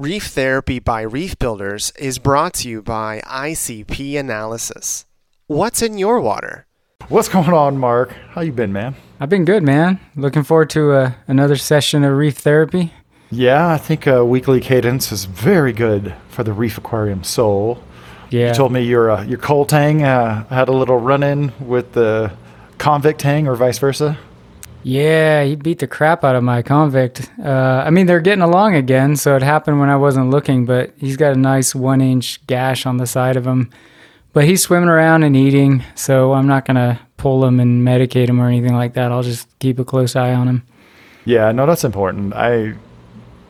Reef Therapy by Reef Builders is brought to you by ICP Analysis. What's in your water? What's going on, Mark? How you been, man? I've been good, man. Looking forward to another session of Reef Therapy. Yeah, I think a weekly cadence is very good for the reef aquarium soul. Yeah. You told me your coal tang had a little run-in with the convict tang or vice versa. Yeah, he beat the crap out of my convict. I mean, they're getting along again, so it happened when I wasn't looking, but he's got a nice 1-inch gash on the side of him. But he's swimming around and eating, so I'm not going to pull him and medicate him or anything like that. I'll just keep a close eye on him. Yeah, no, that's important. I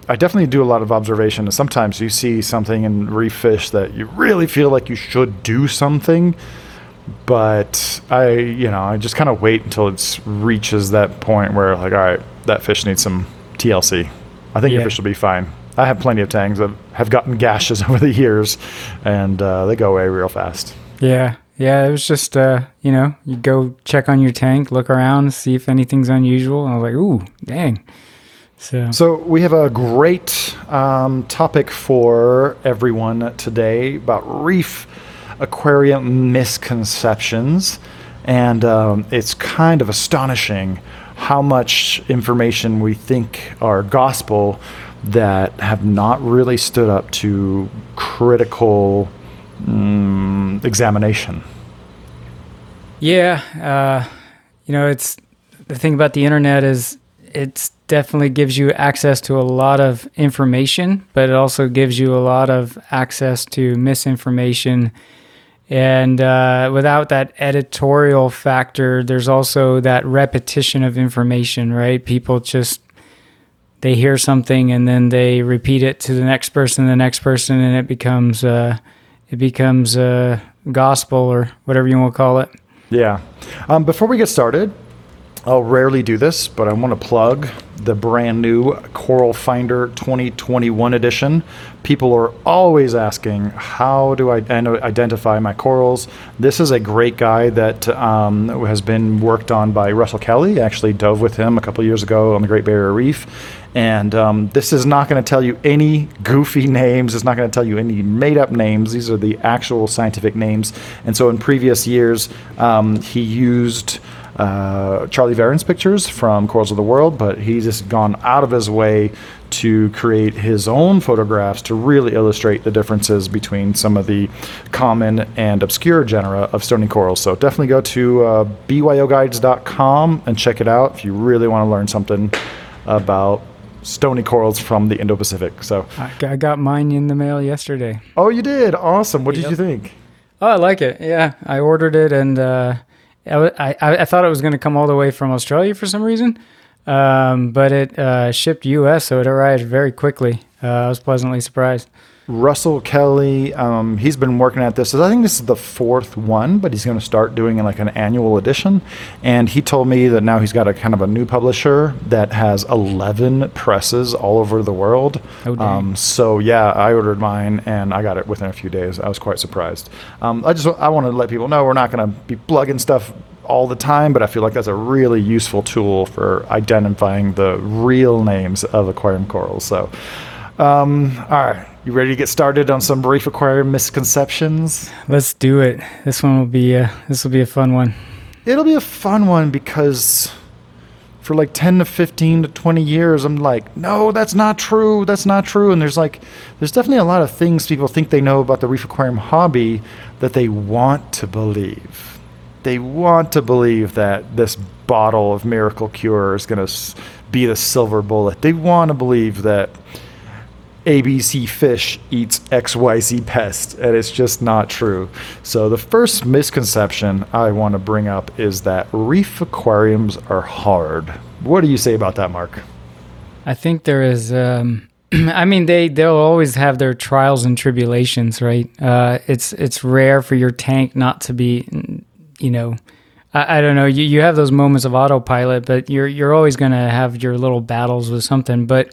definitely do a lot of observation. Sometimes you see something in reef fish that you really feel like you should do something, but I just kind of wait until it reaches that point where, like, all right, that fish needs some TLC. I think your fish will be fine. I have plenty of tangs that have gotten gashes over the years, and they go away real fast. Yeah, it was just, you go check on your tank, look around, see if anything's unusual, and I was like, ooh, dang. So we have a great topic for everyone today about reef aquarium misconceptions, and it's kind of astonishing how much information we think are gospel that have not really stood up to critical examination. It's the thing about the internet is it definitely gives you access to a lot of information, but it also gives you a lot of access to misinformation. And without that editorial factor, there's also that repetition of information, right? People just, they hear something and then they repeat it to the next person, and it becomes gospel or whatever you want to call it. Yeah. Before we get started, I'll rarely do this, but I want to plug the brand new Coral Finder 2021 edition. People are always asking, how do I identify my corals? This is a great guide that has been worked on by Russell Kelly. I actually dove with him a couple years ago on the Great Barrier Reef. And this is not going to tell you any goofy names. It's not going to tell you any made-up names. These are the actual scientific names. And so in previous years, he used Charlie Varen's pictures from Corals of the World, but he's just gone out of his way to create his own photographs to really illustrate the differences between some of the common and obscure genera of stony corals. So definitely go to byoguides.com and check it out if you really want to learn something about stony corals from the Indo-Pacific. So I got mine in the mail yesterday. Oh, you did? Awesome. What did you think? Oh, I like it. Yeah, I ordered it, and I thought it was going to come all the way from Australia for some reason, but it shipped U.S., so it arrived very quickly. I was pleasantly surprised. Russell Kelly, he's been working at this. I think this is the 4th one, but he's going to start doing like an annual edition. And he told me that now he's got a kind of a new publisher that has 11 presses all over the world. Oh, dang. So yeah, I ordered mine and I got it within a few days. I was quite surprised. I want to let people know we're not going to be plugging stuff all the time, but I feel like that's a really useful tool for identifying the real names of aquarium corals. So. All right, you ready to get started on some reef aquarium misconceptions? Let's do it. This will be a fun one. It'll be a fun one because for like 10 to 15 to 20 years, I'm like, no, that's not true. And there's definitely a lot of things people think they know about the reef aquarium hobby that they want to believe. They want to believe that this bottle of Miracle Cure is going to be the silver bullet. They want to believe that ABC fish eats XYZ pest, and it's just not true. So the first misconception I want to bring up is that reef aquariums are hard. What do you say about that, Mark? I think there is, they'll always have their trials and tribulations, right? It's rare for your tank not to be, I don't know, you have those moments of autopilot, but you're always going to have your little battles with something, but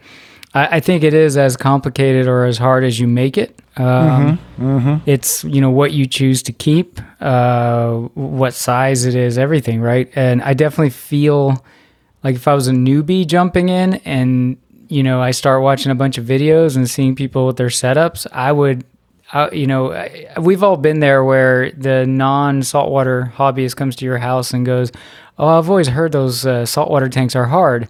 I think it is as complicated or as hard as you make it. It's, what you choose to keep, what size it is, everything, right? And I definitely feel like if I was a newbie jumping in and you know, I start watching a bunch of videos and seeing people with their setups, we've all been there where the non-saltwater hobbyist comes to your house and goes, oh, I've always heard those saltwater tanks are hard.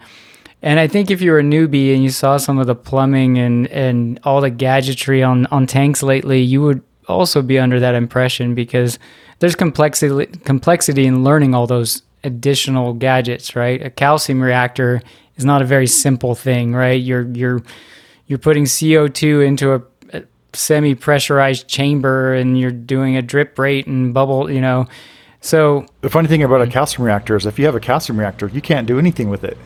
And I think if you're a newbie and you saw some of the plumbing and all the gadgetry on tanks lately, you would also be under that impression, because there's complexity in learning all those additional gadgets, right? A calcium reactor is not a very simple thing, right? You're putting CO2 into a semi-pressurized chamber, and you're doing a drip rate and bubble, you know. So the funny thing about a calcium reactor is if you have a calcium reactor, you can't do anything with it,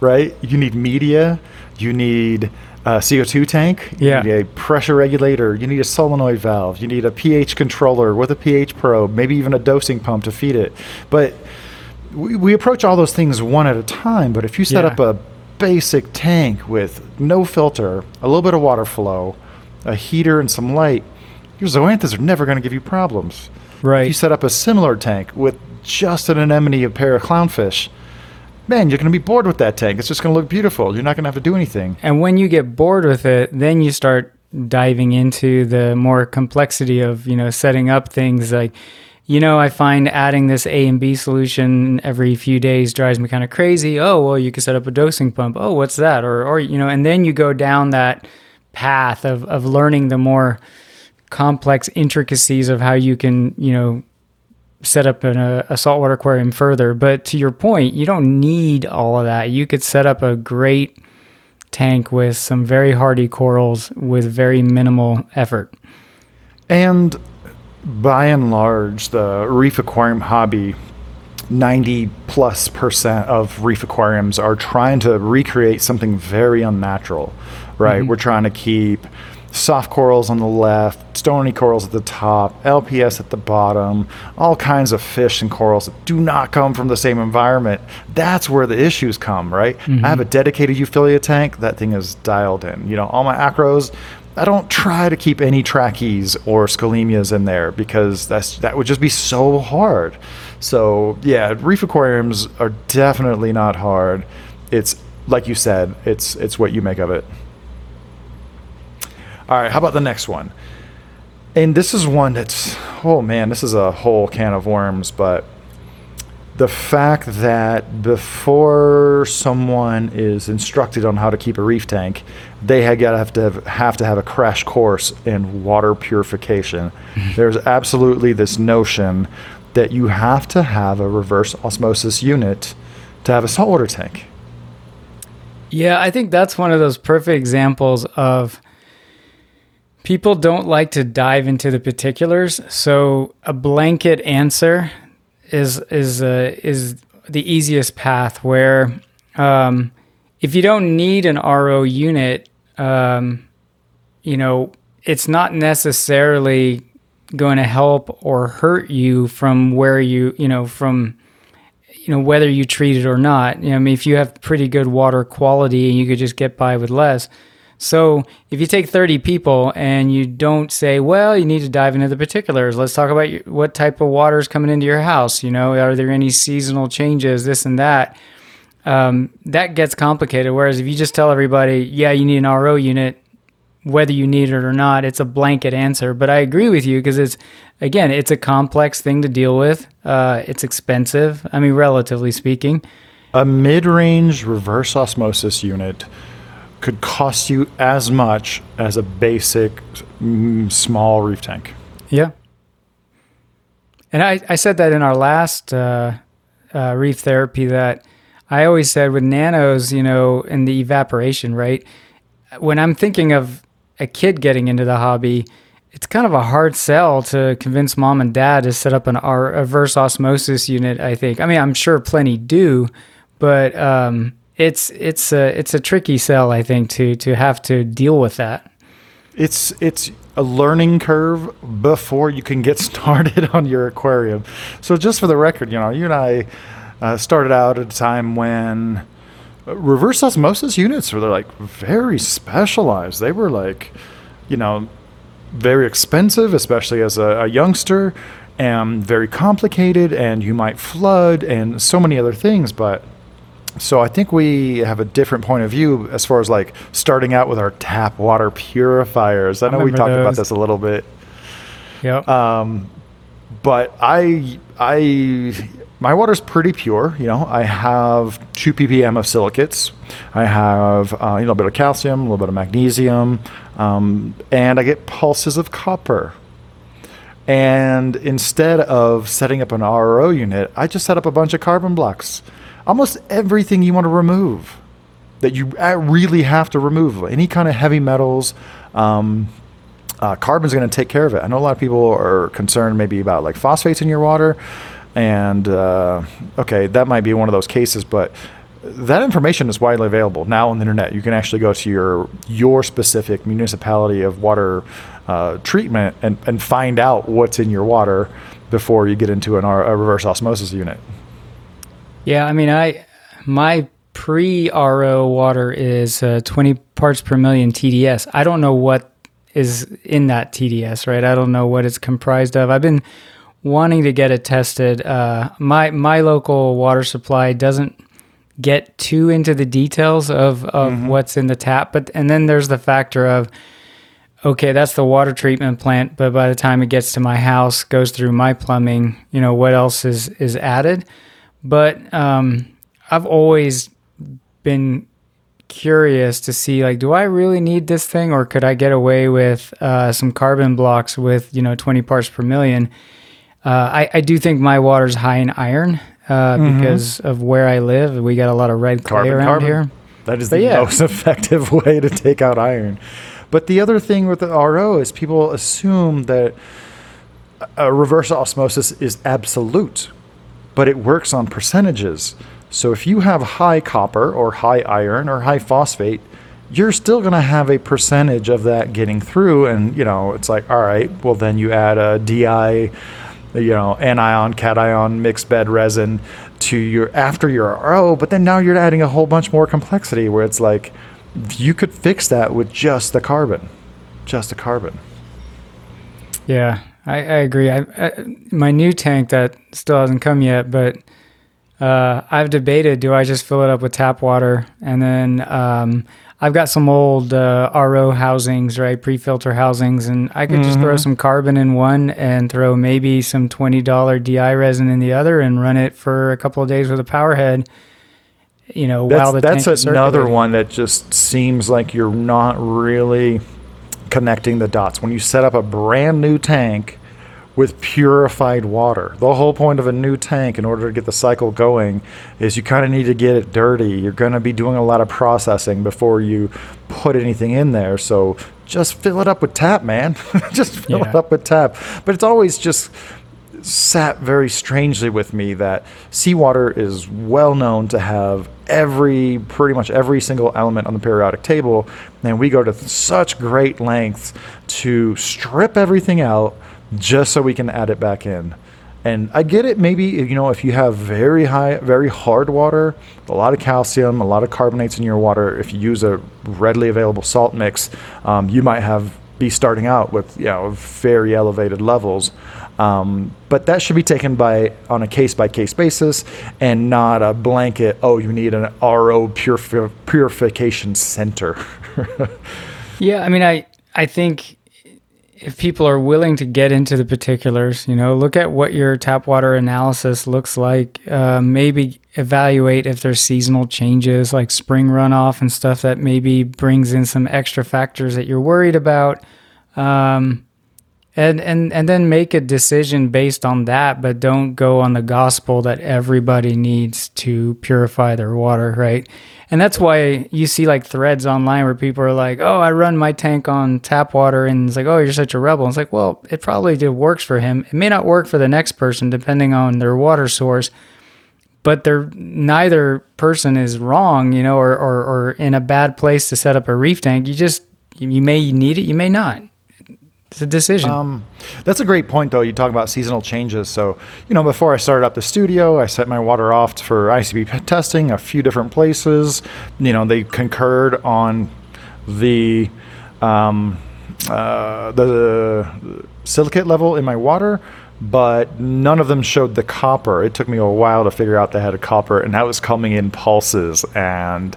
right? You need media, you need a CO2 tank, you need a pressure regulator, you need a solenoid valve, you need a pH controller with a pH probe, maybe even a dosing pump to feed it. But we approach all those things one at a time. But if you set up a basic tank with no filter, a little bit of water flow, a heater and some light, your zoanthids are never going to give you problems. Right. If you set up a similar tank with just an anemone, a pair of clownfish, man, you're going to be bored with that tank. It's just going to look beautiful. You're not going to have to do anything. And when you get bored with it, then you start diving into the more complexity of, you know, setting up things like, you know, I find adding this A and B solution every few days drives me kind of crazy. Oh, well, you can set up a dosing pump. Oh, what's that? Or you know, and then you go down that path of learning the more complex intricacies of how you can, you know, set up a saltwater aquarium further. But to your point, you don't need all of that. You could set up a great tank with some very hardy corals with very minimal effort. And by and large, the reef aquarium hobby, 90+% of reef aquariums are trying to recreate something very unnatural, right? Mm-hmm. We're trying to keep soft corals on the left, stony corals at the top, LPS at the bottom, all kinds of fish and corals that do not come from the same environment. That's where the issues come, right? Mm-hmm. I have a dedicated Euphilia tank. That thing is dialed in. You know, all my acros, I don't try to keep any trachees or scholemias in there because that would just be so hard. So yeah, reef aquariums are definitely not hard. It's like you said, it's what you make of it. All right, how about the next one? And this is one that's, oh man, this is a whole can of worms, but the fact that before someone is instructed on how to keep a reef tank, they have to have a crash course in water purification. There's absolutely this notion that you have to have a reverse osmosis unit to have a saltwater tank. Yeah, I think that's one of those perfect examples of people don't like to dive into the particulars, so a blanket answer is the easiest path. Where if you don't need an RO unit, you know, it's not necessarily going to help or hurt you from where you know whether you treat it or not. You know, I mean, if you have pretty good water quality and you could just get by with less. So if you take 30 people and you don't say, well, you need to dive into the particulars. Let's talk about what type of water is coming into your house. You know, are there any seasonal changes, this and that? That gets complicated. Whereas if you just tell everybody, yeah, you need an RO unit, whether you need it or not, it's a blanket answer. But I agree with you because it's a complex thing to deal with. It's expensive. I mean, relatively speaking. A mid-range reverse osmosis unit could cost you as much as a basic small reef tank. Yeah. And I said that in our last reef therapy that I always said with nanos, you know, and the evaporation, right? When I'm thinking of a kid getting into the hobby, it's kind of a hard sell to convince mom and dad to set up a reverse osmosis unit, I think. I mean, I'm sure plenty do, but It's a tricky sell, I think, to have to deal with that. It's a learning curve before you can get started on your aquarium. So just for the record, you know, you and I started out at a time when reverse osmosis units were like very specialized. They were like, you know, very expensive, especially as a youngster, and very complicated, and you might flood and so many other things, but So I think we have a different point of view as far as like starting out with our tap water purifiers. I know we talked about this a little bit. Yeah. But my water's pretty pure. You know, I have 2 ppm of silicates. I have a little bit of calcium, a little bit of magnesium, and I get pulses of copper. And instead of setting up an RO unit, I just set up a bunch of carbon blocks. Almost everything you want to remove, that you really have to remove, any kind of heavy metals, carbon's going to take care of it. I know a lot of people are concerned maybe about like phosphates in your water, and okay, that might be one of those cases, but that information is widely available now on the internet. You can actually go to your specific municipality of water treatment and find out what's in your water before you get into a reverse osmosis unit. Yeah, I mean, my pre-RO water is 20 parts per million TDS. I don't know what is in that TDS, right? I don't know what it's comprised of. I've been wanting to get it tested. My local water supply doesn't get too into the details of what's in the tap, and then there's the factor of, okay, that's the water treatment plant, but by the time it gets to my house, goes through my plumbing, you know, what else is added? But I've always been curious to see, like, do I really need this thing, or could I get away with some carbon blocks with, 20 parts per million? I do think my water's high in iron because of where I live. We got a lot of red clay around here. That is the most effective way to take out iron. But the other thing with the RO is people assume that a reverse osmosis is absolute, but it works on percentages. So if you have high copper or high iron or high phosphate, you're still going to have a percentage of that getting through. And, it's like, all right, well, then you add a DI, anion, cation, mixed bed resin to your RO. But then now you're adding a whole bunch more complexity where it's like you could fix that with just the carbon. Yeah. I agree. My new tank that still hasn't come yet, but I've debated, do I just fill it up with tap water? And then I've got some old RO housings, right, pre-filter housings, and I could just throw some carbon in one and throw maybe some $20 DI resin in the other and run it for a couple of days with a power head. While the tank is circulating. That's another one that just seems like you're not really connecting the dots. When you set up a brand new tank with purified water, the whole point of a new tank in order to get the cycle going is you kind of need to get it dirty. You're going to be doing a lot of processing before you put anything in there. So just fill it up with tap, man. It up with tap. But it's always just sat very strangely with me that seawater is well known to have pretty much every single element on the periodic table, and we go to such great lengths to strip everything out just so we can add it back in. And I get it, maybe, if you have very hard water, a lot of calcium, a lot of carbonates in your water, if you use a readily available salt mix, you might be starting out with very elevated levels, but that should be taken on a case-by-case basis and not a blanket, you need an RO purification center. Yeah, I mean, I think if people are willing to get into the particulars, look at what your tap water analysis looks like, maybe evaluate if there's seasonal changes like spring runoff and stuff that maybe brings in some extra factors that you're worried about. And then make a decision based on that, but don't go on the gospel that everybody needs to purify their water, right? And that's why you see like threads online where people are like, oh, I run my tank on tap water, and it's like, oh, you're such a rebel. And it's like, well, it probably works for him. It may not work for the next person depending on their water source, but neither person is wrong, or in a bad place to set up a reef tank. You may need it, you may not. It's a decision. That's a great point, though. You talk about seasonal changes. So, before I started up the studio, I set my water off for ICP testing a few different places. They concurred on the the silicate level in my water, but none of them showed the copper. It took me a while to figure out they had a copper, and that was coming in pulses, and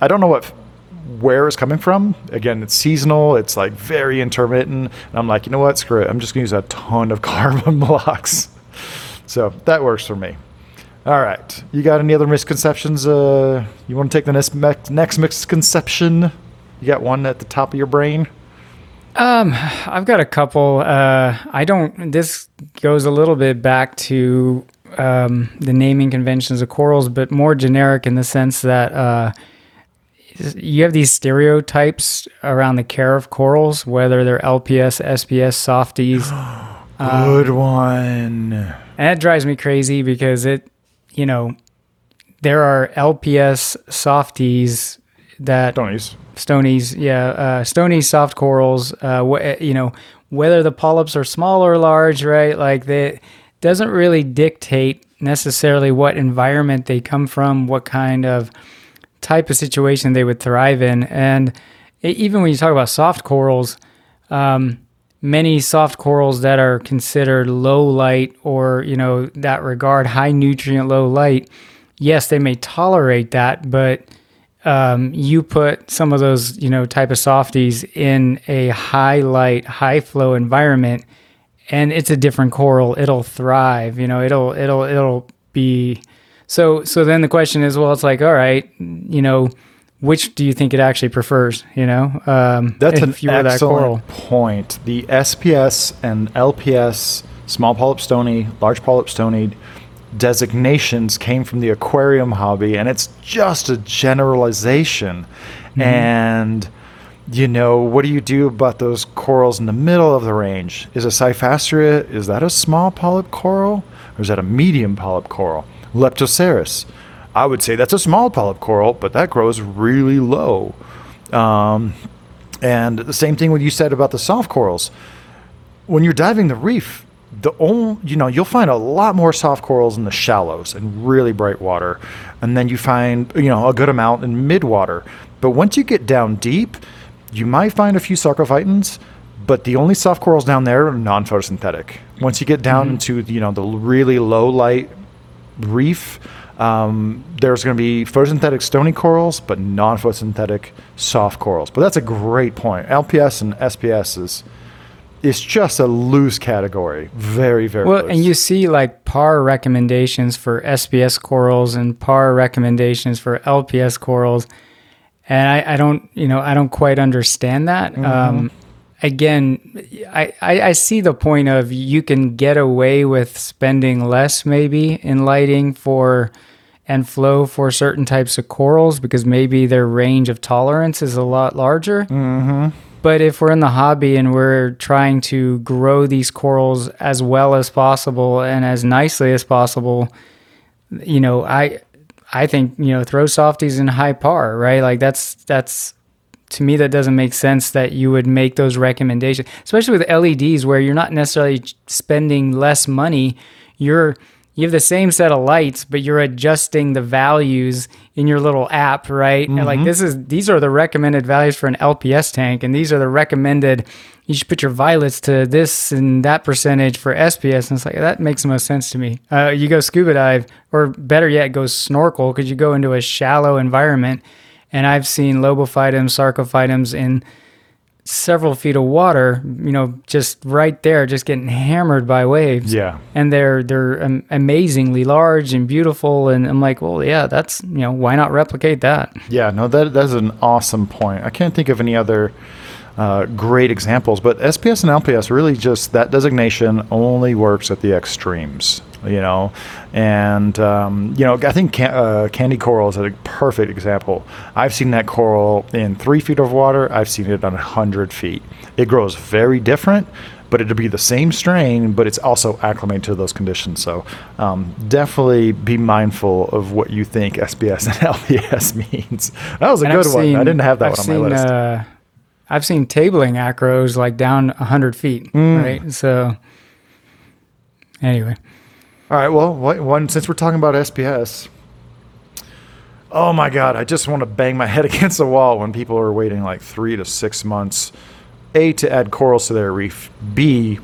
I don't know where it's coming from. Again, it's seasonal, it's like very intermittent, and I'm like, you know what, screw it, I'm just gonna use a ton of carbon blocks. So that works for me. All right, you got any other misconceptions? You want to take the next misconception? You got one at the top of your brain? I've got a couple. This goes a little bit back to the naming conventions of corals, but more generic in the sense that you have these stereotypes around the care of corals, whether they're LPS, SPS, softies. Good one. And that drives me crazy because there are LPS softies that... Stonies, yeah. Stony soft corals, whether the polyps are small or large, right? Like, they doesn't really dictate necessarily what environment they come from, what kind of type of situation they would thrive in. And even when you talk about soft corals, many soft corals that are considered low light or, that regard, high nutrient, low light, yes, they may tolerate that, but you put some of those, type of softies in a high light, high flow environment, and it's a different coral. It'll thrive, it'll be... So then the question is, well, it's like, all right, which do you think it actually prefers? That's an excellent point. The SPS and LPS, small polyp stony, large polyp stony designations came from the aquarium hobby, and it's just a generalization. Mm-hmm. And what do you do about those corals in the middle of the range? Is a Cyphastria, is that a small polyp coral, or is that a medium polyp coral? Leptocerus, I would say that's a small polyp coral, but that grows really low. And the same thing when you said about the soft corals. When you're diving the reef, you'll find a lot more soft corals in the shallows and really bright water, and then you find a good amount in mid water. But once you get down deep, you might find a few sarcophytons, but the only soft corals down there are non-photosynthetic. Once you get down into the really low light reef, there's going to be photosynthetic stony corals, but non-photosynthetic soft corals. But that's a great point. LPS and SPS is just a loose category. Very, very well, loose. And you see like PAR recommendations for SPS corals and PAR recommendations for LPS corals, and I don't quite understand that. Mm-hmm. Again, I see the point of you can get away with spending less maybe in lighting and flow for certain types of corals because maybe their range of tolerance is a lot larger. Mm-hmm. But if we're in the hobby and we're trying to grow these corals as well as possible and as nicely as possible, I think, throw softies in high PAR, right? Like that's to me, that doesn't make sense that you would make those recommendations, especially with LEDs where you're not necessarily spending less money. You have the same set of lights, but you're adjusting the values in your little app, right? Mm-hmm. And like these are the recommended values for an LPS tank, and these are the recommended. You should put your violets to this and that percentage for SPS, and it's like that makes the most sense to me. You go scuba dive, or better yet, go snorkel, because you go into a shallow environment. And I've seen Lobophytum, Sarcophytums in several feet of water, just right there, just getting hammered by waves. Yeah. And they're amazingly large and beautiful. And I'm like, well, yeah, that's, why not replicate that? Yeah, no, that's an awesome point. I can't think of any other great examples, but SPS and LPS really just, that designation only works at the extremes. I think candy coral is a perfect example. I've seen that coral in 3 feet of water. I've seen it on 100 feet. It grows very different, but it'll be the same strain, but it's also acclimated to those conditions. So definitely be mindful of what you think SPS and LPS means. That was a good one. I didn't have that one on my list. I've seen tabling acros like down 100 feet, right? So anyway. All right, well, since we're talking about SPS, oh my God, I just want to bang my head against the wall when people are waiting like 3 to 6 months A, to add corals to their reef, B,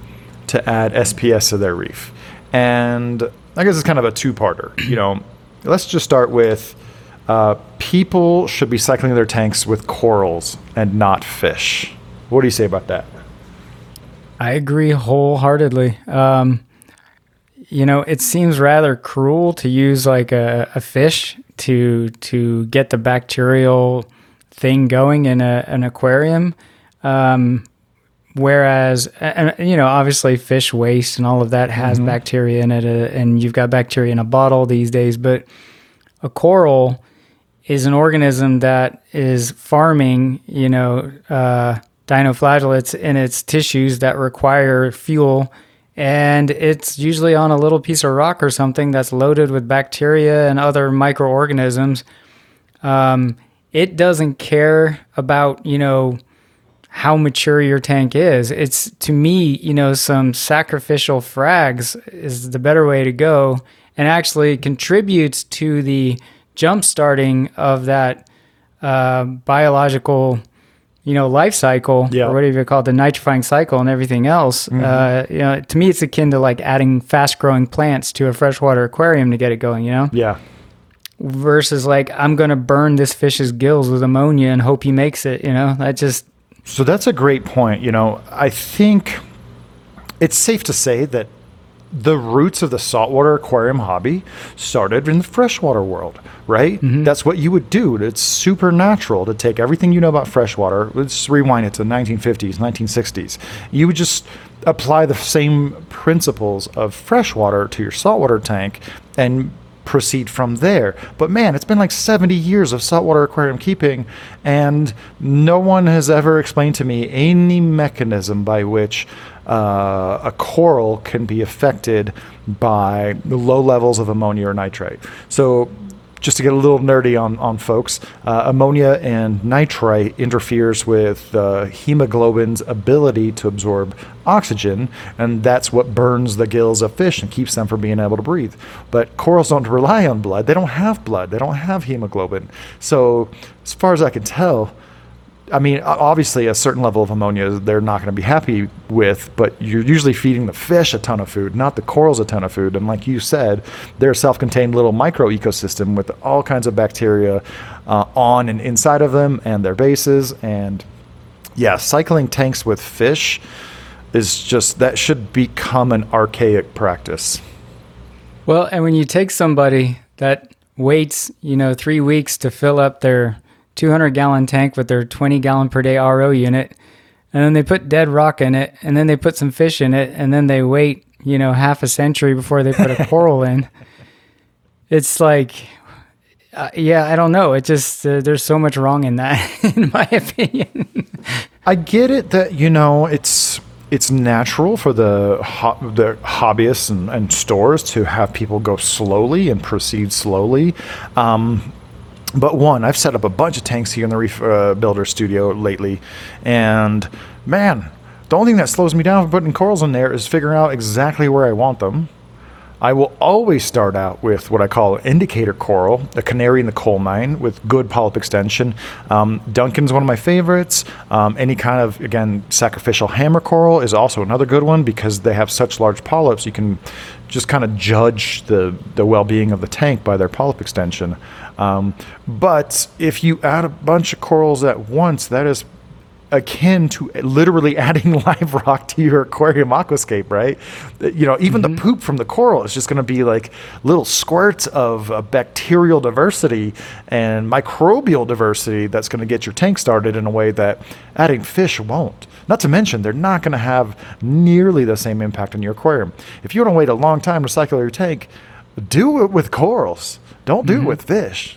to add SPS to their reef. And I guess it's kind of a two-parter. You know, let's just start with people should be cycling their tanks with corals and not fish. What do you say about that? I agree wholeheartedly. You know, it seems rather cruel to use like a fish to get the bacterial thing going in an aquarium. Whereas, and, you know, obviously fish waste and all of that has bacteria in it, and you've got bacteria in a bottle these days, but a coral is an organism that is farming, you know, dinoflagellates in its tissues that require fuel, and it's usually on a little piece of rock or something that's loaded with bacteria and other microorganisms. It doesn't care about, you know, how mature your tank is. It's, to me, you know, some sacrificial frags is the better way to go, and actually contributes to the jump starting of that biological, you know, life cycle, or whatever you call it, the nitrifying cycle and everything else. You know, to me, it's akin to like adding fast growing plants to a freshwater aquarium to get it going, you know? Yeah. Versus like, I'm going to burn this fish's gills with ammonia and hope he makes it, you know? That just... So that's a great point. You know, I think it's safe to say that the roots of the saltwater aquarium hobby started in the freshwater world, right? That's what you would do. It's super natural to take everything you know about freshwater. Let's rewind it to the 1950s, 1960s. You would just apply the same principles of freshwater to your saltwater tank and proceed from there. But man, it's been like 70 years of saltwater aquarium keeping, and no one has ever explained to me any mechanism by which a coral can be affected by the low levels of ammonia or nitrite. So just to get a little nerdy on folks, ammonia and nitrite interferes with hemoglobin's ability to absorb oxygen, and that's what burns the gills of fish and keeps them from being able to breathe. But corals don't rely on blood. They don't have blood. They don't have hemoglobin. So as far as I can tell, I mean, obviously a certain level of ammonia they're not going to be happy with, but you're usually feeding the fish a ton of food, not the corals a ton of food. And like you said, they're a self-contained little micro ecosystem with all kinds of bacteria on and inside of them and their bases. And yeah, cycling tanks with fish is just, that should become an archaic practice. Well, and when you take somebody that waits, you know, 3 weeks to fill up their 200-gallon tank with their 20-gallon per day RO unit, and then they put dead rock in it, and then they put some fish in it, and then they wait, you know, half a century before they put a coral in. It's like, yeah, I don't know. It just, there's so much wrong in that, in my opinion. I get it that, you know, it's natural for the hobbyists and stores to have people go slowly and proceed slowly. But one, I've set up a bunch of tanks here in the Reef Builder studio lately, and man, the only thing that slows me down from putting corals in there is figuring out exactly where I want them. I will always start out with what I call an indicator coral, a canary in the coal mine with good polyp extension. Duncan's one of my favorites. Any kind of, again, sacrificial hammer coral is also another good one because they have such large polyps. You can just kind of judge the well-being of the tank by their polyp extension. But if you add a bunch of corals at once, that is akin to literally adding live rock to your aquarium aquascape, right? You know, even the poop from the coral is just going to be like little squirts of bacterial diversity and microbial diversity that's going to get your tank started in a way that adding fish won't. Not to mention, they're not going to have nearly the same impact on your aquarium. If you want to wait a long time to cycle your tank, do it with corals. Don't do it with fish.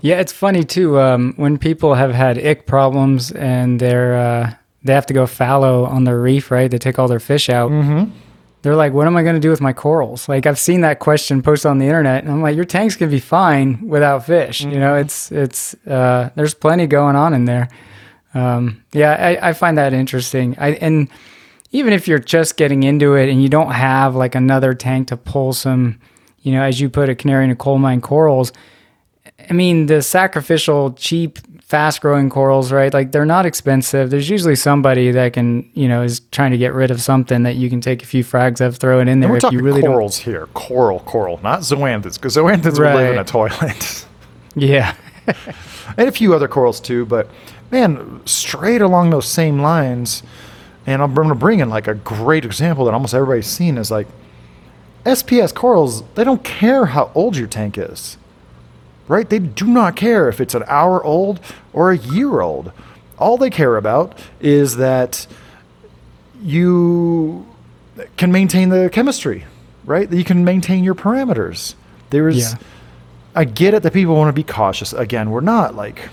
Yeah, it's funny too. When people have had ick problems and they have to go fallow on their reef, right? They take all their fish out. They're like, "What am I going to do with my corals?" Like, I've seen that question posted on the internet, and I'm like, "Your tank's gonna be fine without fish." You know, it's there's plenty going on in there. Yeah, I find that interesting. And even if you're just getting into it and you don't have like another tank to pull some, you know, as you put a canary in a coal mine corals. I mean, the sacrificial, cheap fast-growing corals, right? Like, they're not expensive. There's usually somebody that can, you know, is trying to get rid of something that you can take a few frags of, throw it in there. And we're talking if you really corals don't... here. Coral, not zoanthids, because zoanthids right. will live in a toilet. Yeah. And a few other corals, too. But, man, straight along those same lines, and I'm going to bring in, like, a great example that almost everybody's seen is, like, SPS corals, they don't care how old your tank is. Right? They do not care if it's an hour old or a year old. All they care about is that you can maintain the chemistry, right? That you can maintain your parameters. There is, yeah. I get it that people want to be cautious. Again, we're not like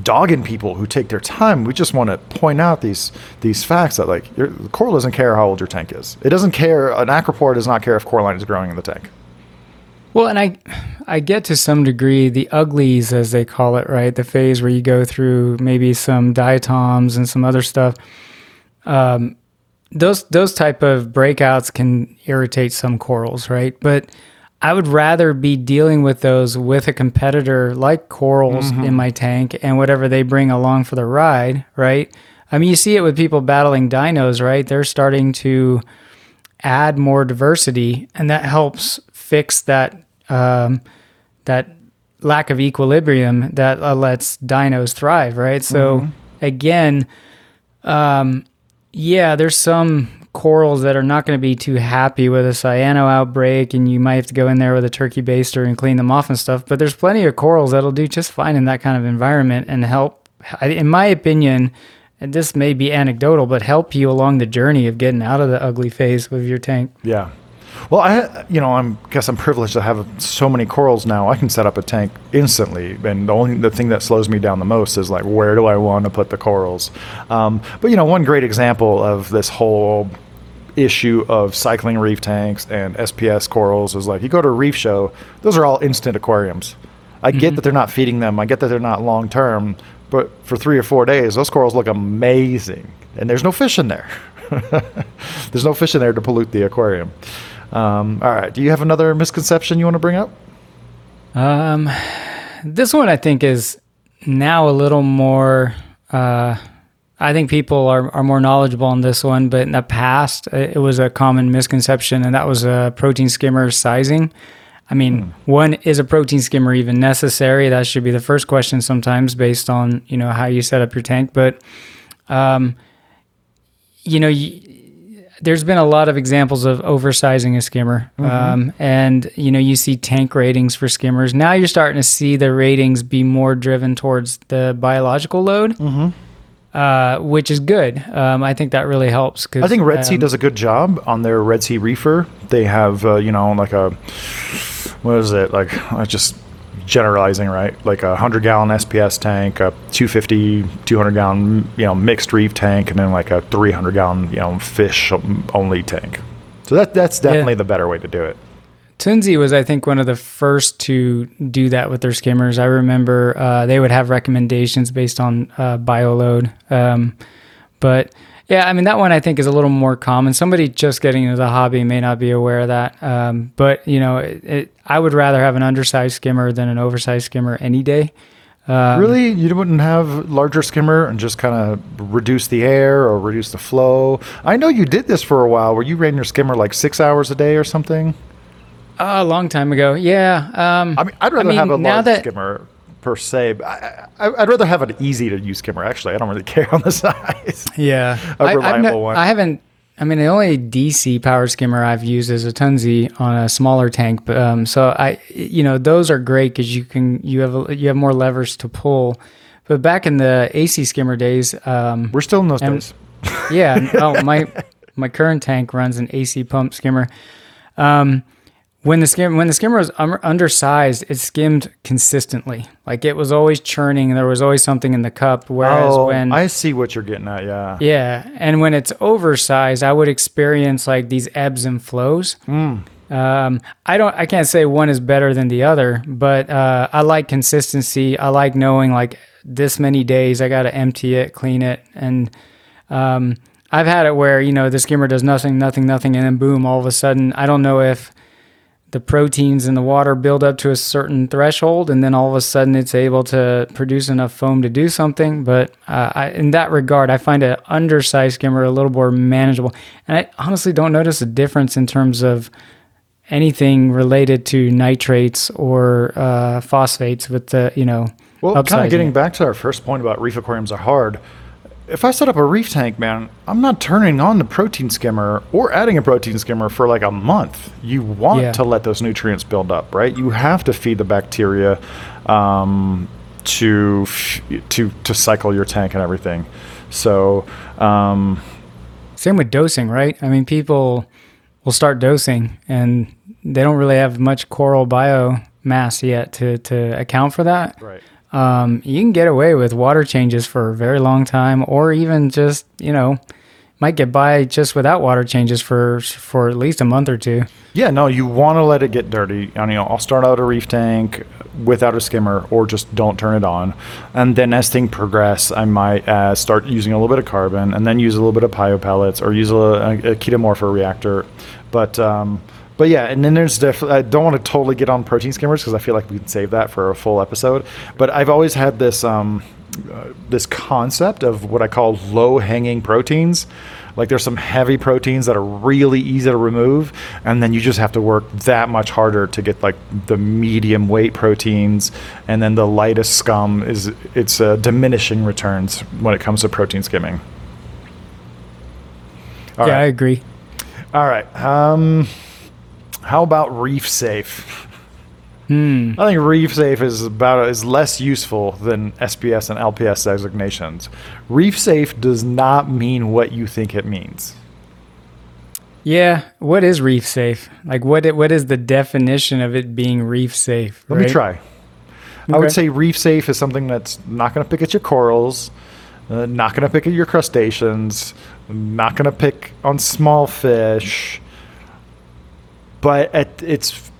dogging people who take their time. We just want to point out these facts that like the coral doesn't care how old your tank is. It doesn't care. An acropora does not care if coralline is growing in the tank. Well, and I get to some degree the uglies, as they call it, right? The phase where you go through maybe some diatoms and some other stuff. Those type of breakouts can irritate some corals, right? But I would rather be dealing with those with a competitor like corals mm-hmm. in my tank and whatever they bring along for the ride, right? I mean, you see it with people battling dinos, right? They're starting to add more diversity, and that helps fix that that lack of equilibrium that lets dinos thrive, right? So mm-hmm. again, there's some corals that are not going to be too happy with a cyano outbreak, and you might have to go in there with a turkey baster and clean them off and stuff, but there's plenty of corals that'll do just fine in that kind of environment and help, in my opinion, and this may be anecdotal, but help you along the journey of getting out of the ugly phase with your tank. Yeah. Well, I guess I'm privileged to have so many corals now. I can set up a tank instantly, and the thing that slows me down the most is like, where do I want to put the corals? But one great example of this whole issue of cycling reef tanks and SPS corals is like, you go to a reef show; those are all instant aquariums. I get mm-hmm. that they're not feeding them. I get that they're not long term. But for 3 or 4 days, those corals look amazing. And there's no fish in there. There's no fish in there to pollute the aquarium. All right. Do you have another misconception you want to bring up? This one, I think, is now a little more... I think people are more knowledgeable on this one. But in the past, it was a common misconception, and that was protein skimmer sizing. I mean, one, is a protein skimmer even necessary? That should be the first question sometimes based on, how you set up your tank. But, there's been a lot of examples of oversizing a skimmer. Mm-hmm. And you see tank ratings for skimmers. Now you're starting to see the ratings be more driven towards the biological load, mm-hmm. Which is good. I think that really helps. 'Cause, I think Red Sea does a good job on their Red Sea reefer. They have, like a... What is it? Like, I'm just generalizing, right? Like a 100-gallon SPS tank, a 200-gallon, mixed reef tank, and then like a 300-gallon, fish-only tank. So that's definitely the better way to do it. Tunzi was, I think, one of the first to do that with their skimmers. I remember they would have recommendations based on bioload. But... yeah, I mean, that one I think is a little more common. Somebody just getting into the hobby may not be aware of that. But, I would rather have an undersized skimmer than an oversized skimmer any day. Really? You wouldn't have larger skimmer and just kind of reduce the air or reduce the flow? I know you did this for a while where you ran your skimmer like 6 hours a day or something. A long time ago, yeah. I'd rather have a large skimmer. Per se, but I'd rather have an easy to use skimmer. Actually, I don't really care on the size. Yeah, a reliable one. I haven't. I mean, the only DC power skimmer I've used is a Tunzi on a smaller tank. But those are great because you have more levers to pull. But back in the AC skimmer days, we're still in those days. Yeah. Oh, my current tank runs an AC pump skimmer. When the skimmer was undersized, it skimmed consistently. Like it was always churning, and there was always something in the cup. Whereas I see what you're getting at, yeah. Yeah, and when it's oversized, I would experience like these ebbs and flows. Mm. I can't say one is better than the other, but I like consistency. I like knowing like this many days I got to empty it, clean it, and. I've had it where the skimmer does nothing, and then boom, all of a sudden I don't know if the proteins in the water build up to a certain threshold, and then all of a sudden it's able to produce enough foam to do something. But in that regard, I find an undersized skimmer a little more manageable. And I honestly don't notice a difference in terms of anything related to nitrates or phosphates with the, you know, well, kind of getting back to our first point about reef aquariums are hard. If I set up a reef tank, man, I'm not turning on the protein skimmer or adding a protein skimmer for like a month. You want to let those nutrients build up, right? You have to feed the bacteria to cycle your tank and everything. So same with dosing, right? I mean, people will start dosing and they don't really have much coral biomass yet to account for that. Right. You can get away with water changes for a very long time, or even just, you know, might get by just without water changes for at least a month or two. Yeah, no, you want to let it get dirty. I mean, I'll start out a reef tank without a skimmer, or just don't turn it on. And then as things progress, I might start using a little bit of carbon, and then use a little bit of pyopellets, or use a ketomorpher reactor. But yeah, and then there's definitely, I don't want to totally get on protein skimmers because I feel like we can save that for a full episode. But I've always had this this concept of what I call low-hanging proteins. Like there's some heavy proteins that are really easy to remove, and then you just have to work that much harder to get like the medium weight proteins, and then the lightest scum is, it's diminishing returns when it comes to protein skimming. All right. I agree. All right. How about reef safe? I think reef safe is is less useful than SPS and LPS designations. Reef safe does not mean what you think it means. Yeah, what is reef safe? Like what is the definition of it being reef safe? Right? Let me try. Okay. I would say reef safe is something that's not going to pick at your corals, not going to pick at your crustaceans, not going to pick on small fish. But at its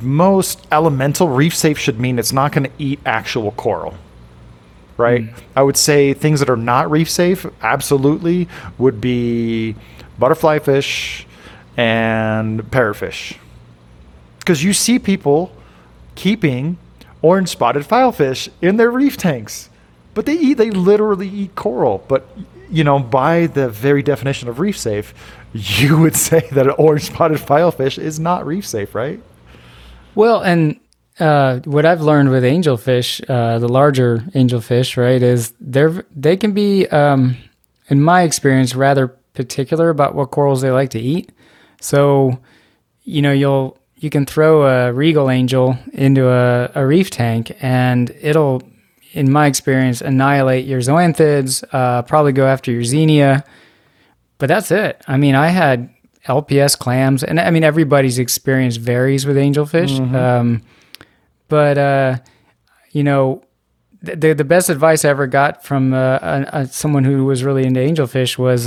most elemental, reef safe should mean it's not going to eat actual coral, right? I would say things that are not reef safe absolutely would be butterfly fish and parrotfish. Because you see people keeping orange spotted filefish in their reef tanks, but they literally eat coral. But you know, by the very definition of reef safe, you would say that an orange-spotted filefish is not reef-safe, right? Well, and what I've learned with angelfish, the larger angelfish, right, is they can be, in my experience, rather particular about what corals they like to eat. So, you know, you can throw a regal angel into a reef tank, and it'll, in my experience, annihilate your zoanthids, probably go after your xenia. But that's it. I mean, I had LPS clams, and I mean, everybody's experience varies with angelfish. But you know, the best advice I ever got from someone who was really into angelfish was,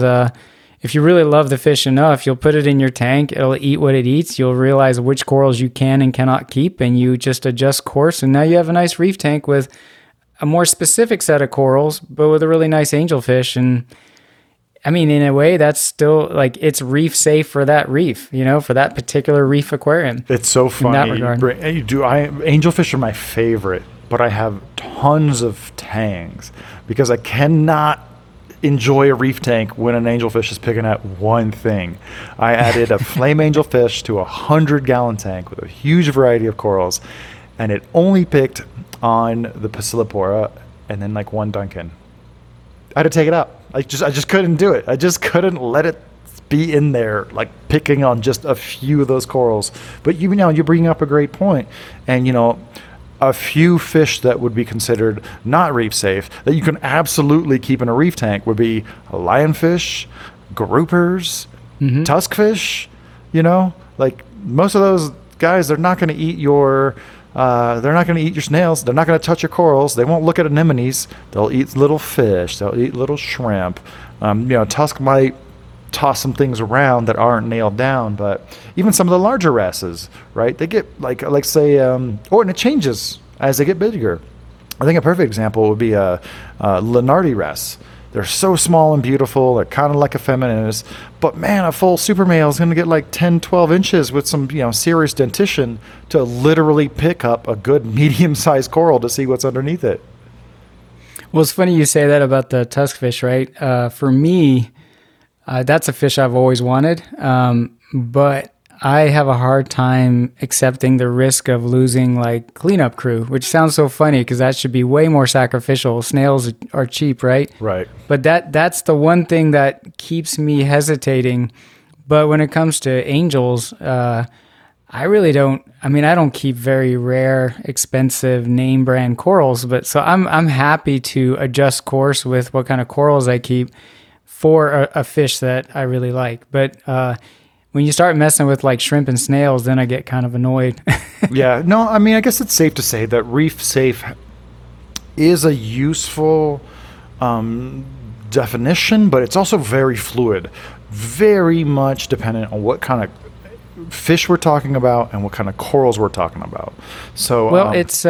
if you really love the fish enough, you'll put it in your tank. It'll eat what it eats. You'll realize which corals you can and cannot keep, and you just adjust course. And now you have a nice reef tank with a more specific set of corals, but with a really nice angelfish. And I mean, in a way, that's still like, it's reef safe for that reef, you know, for that particular reef aquarium. It's so funny. In that regard. Angelfish are my favorite, but I have tons of tangs because I cannot enjoy a reef tank when an angelfish is picking at one thing. I added a flame angelfish to a 100-gallon tank with a huge variety of corals, and it only picked on the Bristletail and then like one Duncan. I had to take it out. I just couldn't do it. I just couldn't let it be in there, like picking on just a few of those corals. But you know, you bring up a great point, and you know, a few fish that would be considered not reef safe that you can absolutely keep in a reef tank would be lionfish, groupers, tuskfish. You know, like most of those guys, they're not going to eat your. They're not going to eat your snails. They're not going to touch your corals. They won't look at anemones. They'll eat little fish. They'll eat little shrimp. You know, tusk might toss some things around that aren't nailed down, but even some of the larger wrasses, right? They get like say, and it changes as they get bigger. I think a perfect example would be a Lenardi wrasse. They're so small and beautiful. They're kind of like a feminiz, but man, a full super male is going to get like 10, 12 inches with some, you know, serious dentition to literally pick up a good medium-sized coral to see what's underneath it. Well, it's funny you say that about the tuskfish, right? For me, that's a fish I've always wanted, but I have a hard time accepting the risk of losing like cleanup crew, which sounds so funny because that should be way more sacrificial. Snails are cheap, right? Right. But that's the one thing that keeps me hesitating. But when it comes to angels, I really don't. I mean, I don't keep very rare, expensive name brand corals, but so I'm happy to adjust course with what kind of corals I keep for a fish that I really like. But when you start messing with like shrimp and snails, then I get kind of annoyed. Yeah, no, I mean, I guess it's safe to say that reef safe is a useful definition, but it's also very fluid, very much dependent on what kind of fish we're talking about and what kind of corals we're talking about. So well, it's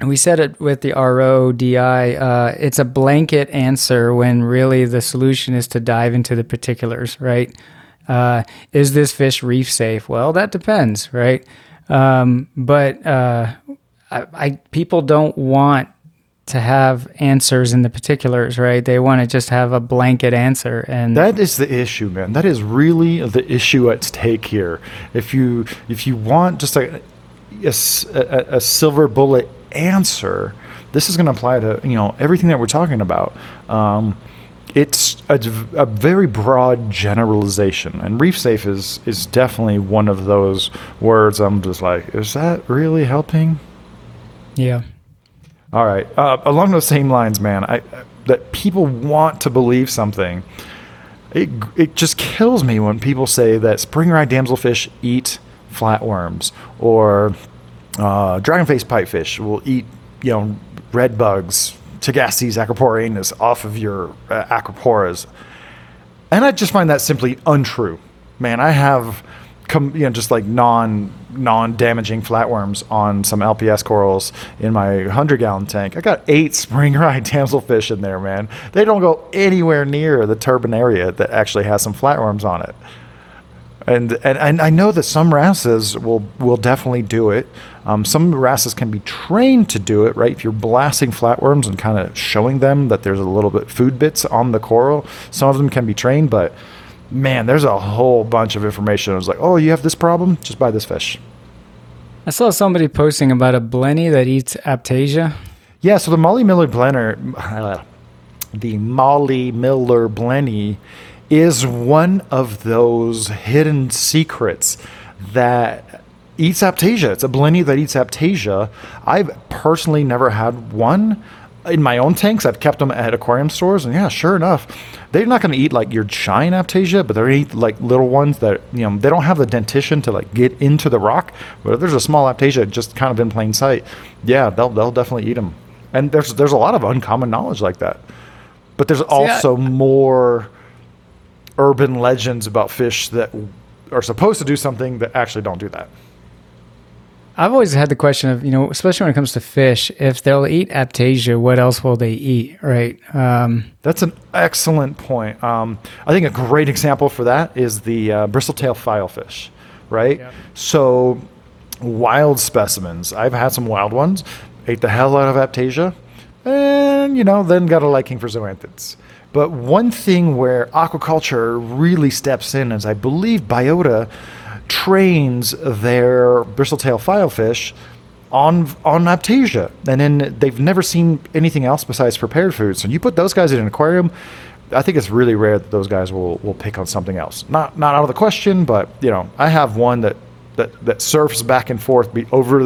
we said it with the RODI, it's a blanket answer when really the solution is to dive into the particulars, right? Is this fish reef safe? Well, that depends, right? But people don't want to have answers in the particulars, right? They want to just have a blanket answer. And that is the issue, man. That is really the issue at stake here. If you want just a silver bullet answer, this is going to apply to, you know, everything that we're talking about. It's a very broad generalization, and reef safe is definitely one of those words I'm just like, is that really helping? Yeah. All right. Along those same lines, man, that people want to believe something. It just kills me when people say that spring-ride damselfish eat flatworms, or dragon-faced pipefish will eat, you know, red bugs, Tagastes, acroporanus off of your acroporas. And I just find that simply untrue. Man, I have just like non-damaging flatworms on some LPS corals in my 100-gallon tank. I got 8 spring-ride damselfish in there, man. They don't go anywhere near the turbinaria that actually has some flatworms on it. And I know that some wrasses will definitely do it. Some wrasses can be trained to do it, right? If you're blasting flatworms and kind of showing them that there's a little bit food bits on the coral, some of them can be trained, but man, there's a whole bunch of information. I was like, oh, you have this problem? Just buy this fish. I saw somebody posting about a blenny that eats Aiptasia. Yeah, so the Molly Miller blenny is one of those hidden secrets that eats Aiptasia. It's a blenny that eats Aiptasia. I've personally never had one in my own tanks. I've kept them at aquarium stores, and yeah, sure enough, they're not going to eat like your giant Aiptasia, but they're going to eat like little ones that, you know, they don't have the dentition to like get into the rock. But if there's a small Aiptasia just kind of in plain sight, yeah, they'll definitely eat them. And there's a lot of uncommon knowledge like that, but there's also more urban legends about fish that are supposed to do something that actually don't do that. I've always had the question of, you know, especially when it comes to fish, if they'll eat Aiptasia, what else will they eat, right? That's an excellent point. I think a great example for that is the Bristletail filefish, right? Yeah. So wild specimens. I've had some wild ones, ate the hell out of Aiptasia, and, you know, then got a liking for zoanthids. But one thing where aquaculture really steps in is I believe biota trains their bristletail filefish on Aiptasia, and then they've never seen anything else besides prepared foods. So you put those guys in an aquarium, I think it's really rare that those guys will pick on something else. Not out of the question, but you know, I have one that surfs back and forth over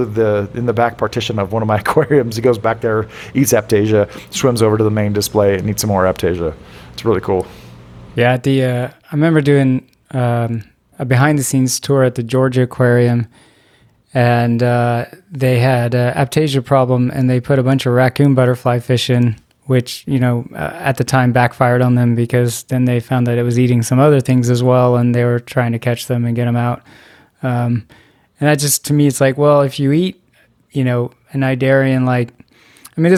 in the back partition of one of my aquariums. He goes back there, eats Aiptasia, swims over to the main display, and eats some more Aiptasia. It's really cool. Yeah, I remember doing a behind-the-scenes tour at the Georgia Aquarium, and they had an Aiptasia problem, and they put a bunch of raccoon butterfly fish in, which, you know, at the time backfired on them because then they found that it was eating some other things as well, and they were trying to catch them and get them out. And that just, to me, it's like, well, if you eat, you know, an Eidarian like I mean,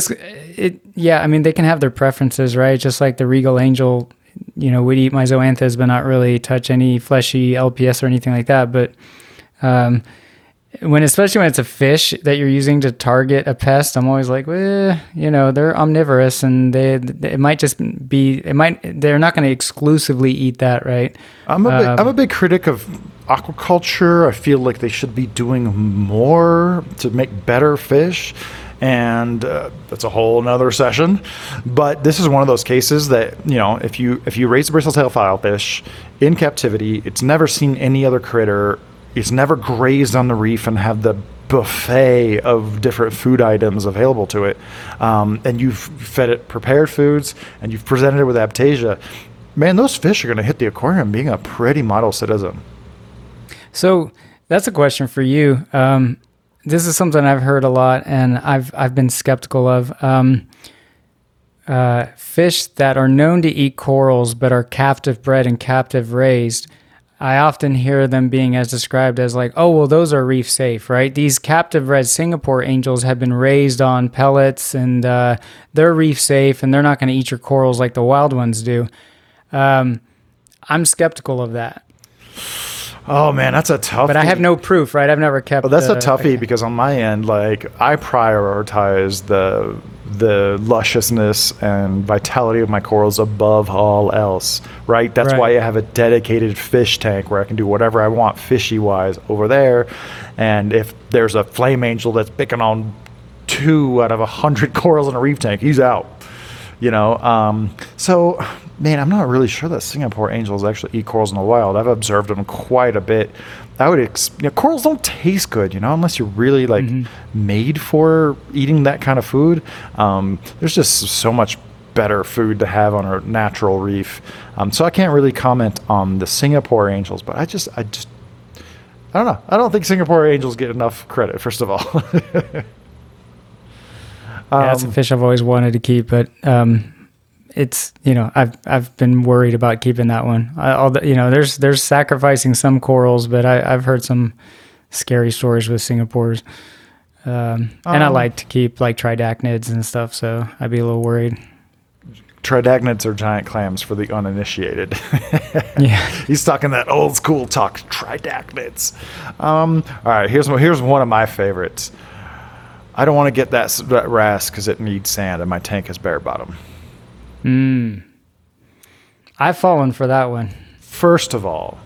they can have their preferences, right? Just like the Regal angel, would eat my zoanthids, but not really touch any fleshy LPS or anything like that. But especially when it's a fish that you're using to target a pest, I'm always like, they're omnivorous, and they're not going to exclusively eat that, right? I'm a big critic of aquaculture. I feel like they should be doing more to make better fish. And that's a whole nother session, but this is one of those cases that if you raise the bristletail filefish in captivity, it's never seen any other critter, it's never grazed on the reef and have the buffet of different food items available to it, and you've fed it prepared foods and you've presented it with Aiptasia, man, those fish are going to hit the aquarium being a pretty model citizen. So that's a question for you. This is something I've heard a lot, and I've been skeptical of. Fish that are known to eat corals but are captive bred and captive raised, I often hear them being as described as like, oh, well, those are reef safe, right? These captive bred Singapore angels have been raised on pellets, and they're reef safe, and they're not going to eat your corals like the wild ones do. I'm skeptical of that. Oh man, that's a toughie. But I have no proof, right? I've never kept. Well, that's a toughie because on my end, I prioritize the lusciousness and vitality of my corals above all else, right? That's right. Why I have a dedicated fish tank where I can do whatever I want fishy wise over there, and if there's a flame angel that's picking on 2 out of 100 corals in a reef tank, he's out. So, man, I'm not really sure that Singapore angels actually eat corals in the wild. I've observed them quite a bit. Corals don't taste good, unless you're really made for eating that kind of food. There's just so much better food to have on a natural reef. So I can't really comment on the Singapore angels, but I just, I don't know. I don't think Singapore angels get enough credit, first of all. Yeah, that's a fish I've always wanted to keep, but I've been worried about keeping that one. There's sacrificing some corals, but I've heard some scary stories with Singapores, and I like to keep Tridacnids and stuff, so I'd be a little worried. Tridacnids are giant clams for the uninitiated. Yeah, he's talking that old school talk. Tridacnids. All right, here's one of my favorites. I don't want to get that wrasse because it needs sand and my tank is bare bottom. I've fallen for that one. First of all,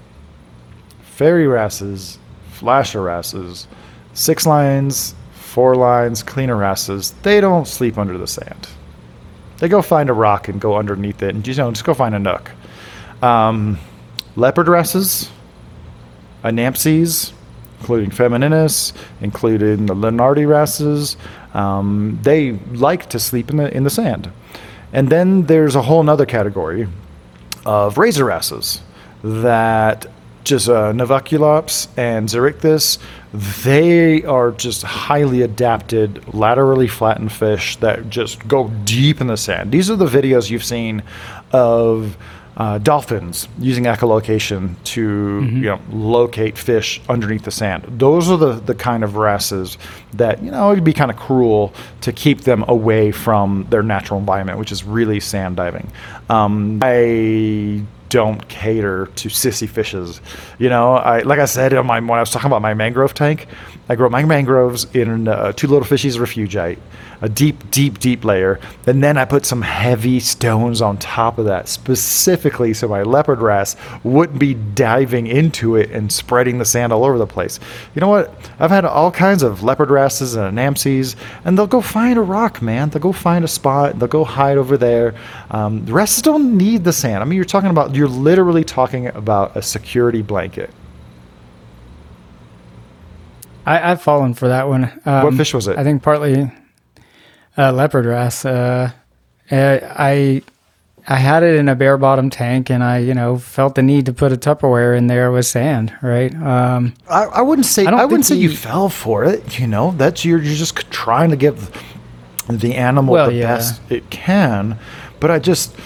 fairy wrasses, flasher wrasses, 6 lines, 4 lines, cleaner wrasses, they don't sleep under the sand. They go find a rock and go underneath it and just go find a nook. Leopard wrasses, Anampses, including Femininus, including the Lenardi wrasses, they like to sleep in the sand. And then there's a whole nother category of razor wrasses that just Naviculops and Xerichthys, they are just highly adapted, laterally flattened fish that just go deep in the sand. These are the videos you've seen of dolphins using echolocation to locate fish underneath the sand. Those are the kind of wrasses that it'd be kind of cruel to keep them away from their natural environment, which is really sand diving. I don't cater to sissy fishes. When I was talking about my mangrove tank, I grow my mangroves in Two Little Fishies refugite, a deep, deep, deep layer. And then I put some heavy stones on top of that, specifically so my leopard wrasse wouldn't be diving into it and spreading the sand all over the place. You know what? I've had all kinds of leopard wrasses and anampses, and they'll go find a rock, man. They'll go find a spot. They'll go hide over there. The wrasses don't need the sand. I mean, you're literally talking about a security blanket. I've fallen for that one. What fish was it? I think partly leopard wrasse. I had it in a bare bottom tank, and I felt the need to put a Tupperware in there with sand, right? I wouldn't say you fell for it. That's you're just trying to give the animal best it can. But I just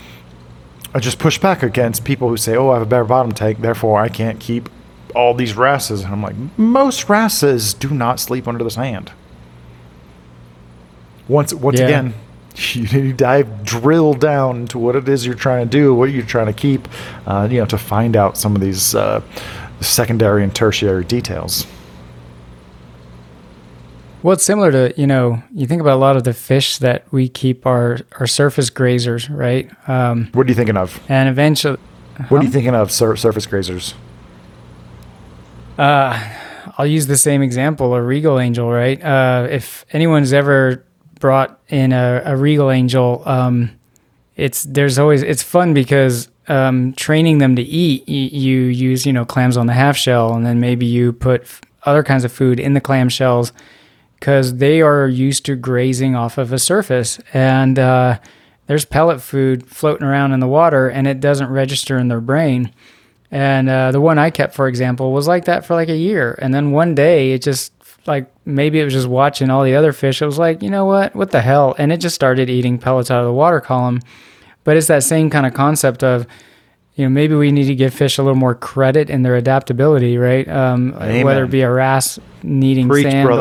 push back against people who say, "Oh, I have a bare bottom tank, therefore I can't keep all these wrasses," and I'm like, most wrasses do not sleep under the sand. Once again, you drill down to what it is you're trying to do, what you're trying to keep, to find out some of these secondary and tertiary details. Well, it's similar to, you think about a lot of the fish that we keep are surface grazers, right? What are you thinking of? And eventually... What are you thinking of, surface grazers? I'll use the same example, a regal angel, right? If anyone's ever brought in a regal angel, it's fun because... training them to eat, you use, clams on the half shell, and then maybe you put other kinds of food in the clam shells because they are used to grazing off of a surface. And there's pellet food floating around in the water, and it doesn't register in their brain. And the one I kept, for example, was like that for like a year. And then one day, it just like, maybe it was just watching all the other fish. It was like, you know what the hell? And it just started eating pellets out of the water column. But it's that same kind of concept of, maybe we need to give fish a little more credit in their adaptability, right? Whether it be a wrasse needing sand or...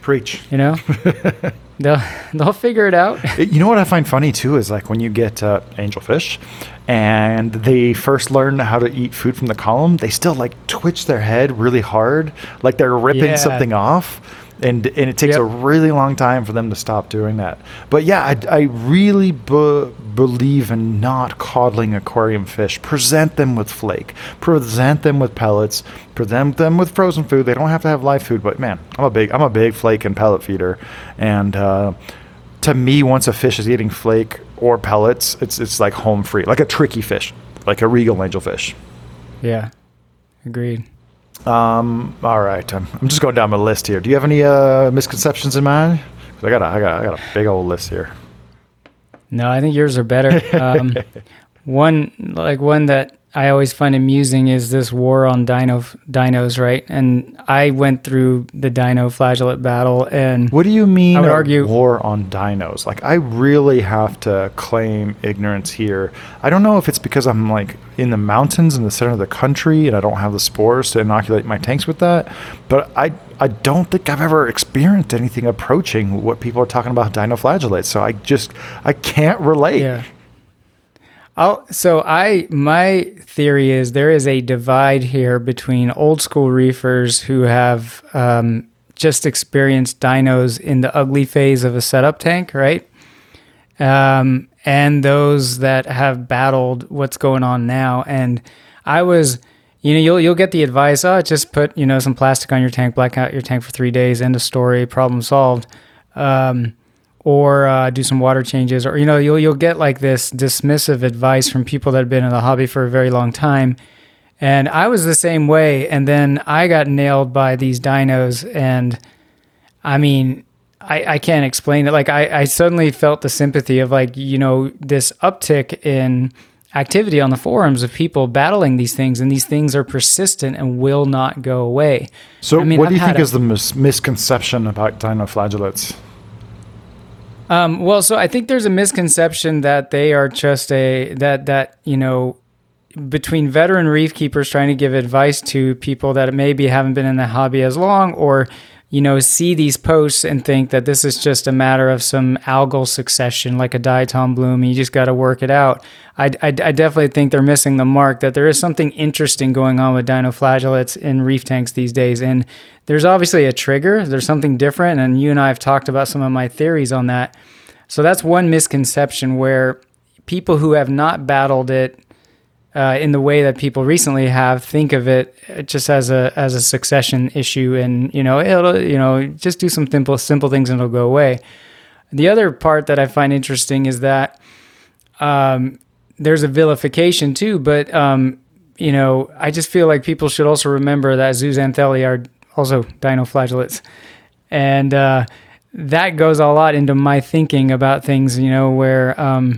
Preach, brother Mark. Preach. They'll figure it out. You know what I find funny, too, is like when you get angelfish and they first learn how to eat food from the column, they still like twitch their head really hard, like they're ripping something off. And it takes a really long time for them to stop doing that. But yeah, I really believe in not coddling aquarium fish. Present them with flake. Present them with pellets. Present them with frozen food. They don't have to have live food. But man, I'm a big flake and pellet feeder. And to me, once a fish is eating flake or pellets, it's like home free. Like a tricky fish, like a regal angelfish. Yeah, agreed. All right. I'm just going down my list here. Do you have any misconceptions in mind? Because I got a big old list here. No, I think yours are better. One that I always find amusing is this war on dinos, right? And I went through the dinoflagellate battle, and what do you mean? I would argue war on dinos. Like, I really have to claim ignorance here. I don't know if it's because I'm like in the mountains in the center of the country, and I don't have the spores to inoculate my tanks with that. But I don't think I've ever experienced anything approaching what people are talking about dinoflagellates. So I can't relate. Yeah. My theory is there is a divide here between old school reefers who have just experienced dinos in the ugly phase of a setup tank, right? And those that have battled what's going on now. And I was, you'll get the advice, just put, some plastic on your tank, black out your tank for 3 days, end of story, problem solved. Or do some water changes, or you'll get like this dismissive advice from people that have been in the hobby for a very long time. And I was the same way, and then I got nailed by these dinos, and I mean, I can't explain it. Like I suddenly felt the sympathy of like, this uptick in activity on the forums of people battling these things, and these things are persistent and will not go away. So I mean, what do you think is the misconception about dinoflagellates? So I think there's a misconception that they are just between veteran reef keepers trying to give advice to people that maybe haven't been in the hobby as long, or, see these posts and think that this is just a matter of some algal succession, like a diatom bloom, and you just got to work it out. I definitely think they're missing the mark, that there is something interesting going on with dinoflagellates in reef tanks these days. And there's obviously a trigger. There's something different. And you and I have talked about some of my theories on that. So that's one misconception, where people who have not battled it in the way that people recently have, think of it just as a succession issue, and it'll just do some simple things and it'll go away. The other part that I find interesting is that there's a vilification too, but I just feel like people should also remember that zooxanthellae are also dinoflagellates, and that goes a lot into my thinking about things, where.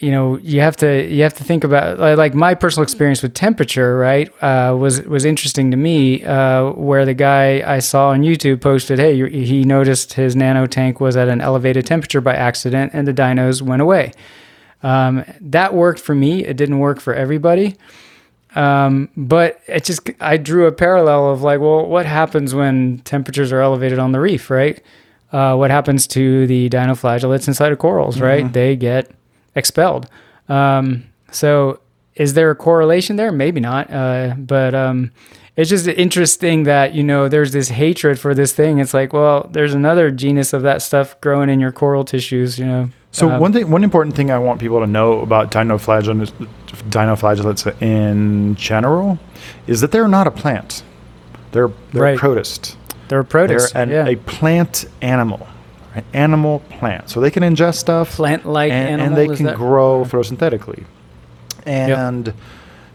You have to think about, like, my personal experience with temperature, right, was interesting to me, where the guy I saw on YouTube posted, hey, he noticed his nano tank was at an elevated temperature by accident, and the dinos went away. That worked for me. It didn't work for everybody. But it just, I drew a parallel of like, well, what happens when temperatures are elevated on the reef, right? what happens to the dinoflagellates inside of corals, right? Mm-hmm. They get expelled. So is there a correlation there? Maybe not. But it's just interesting that, you know, there's this hatred for this thing. It's like, well, there's another genus of that stuff growing in your coral tissues, you know. So one important thing I want people to know about dinoflagellates in general is that they're not a plant. They're right. protist. They're a protist. They're a plant animal. An animal plant. So they can ingest stuff. Plant-like animal. And they can grow photosynthetically. And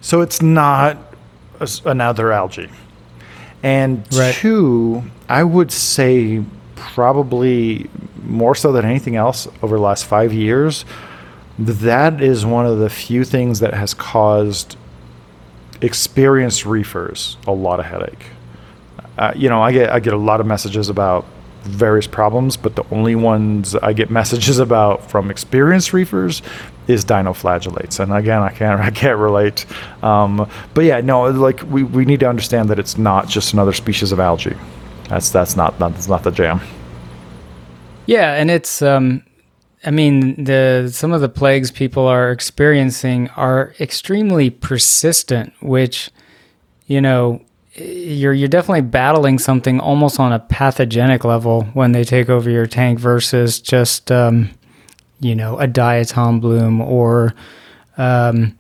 so it's not another algae. And two, I would say probably more so than anything else over the last 5 years, that is one of the few things that has caused experienced reefers a lot of headache. I get a lot of messages about various problems, but the only ones I get messages about from experienced reefers is dinoflagellates. And again, I can't relate. We need to understand that it's not just another species of algae. That's not the jam. Yeah, and it's some of the plagues people are experiencing are extremely persistent, which, you know, you're definitely battling something almost on a pathogenic level when they take over your tank versus just, a diatom bloom or, some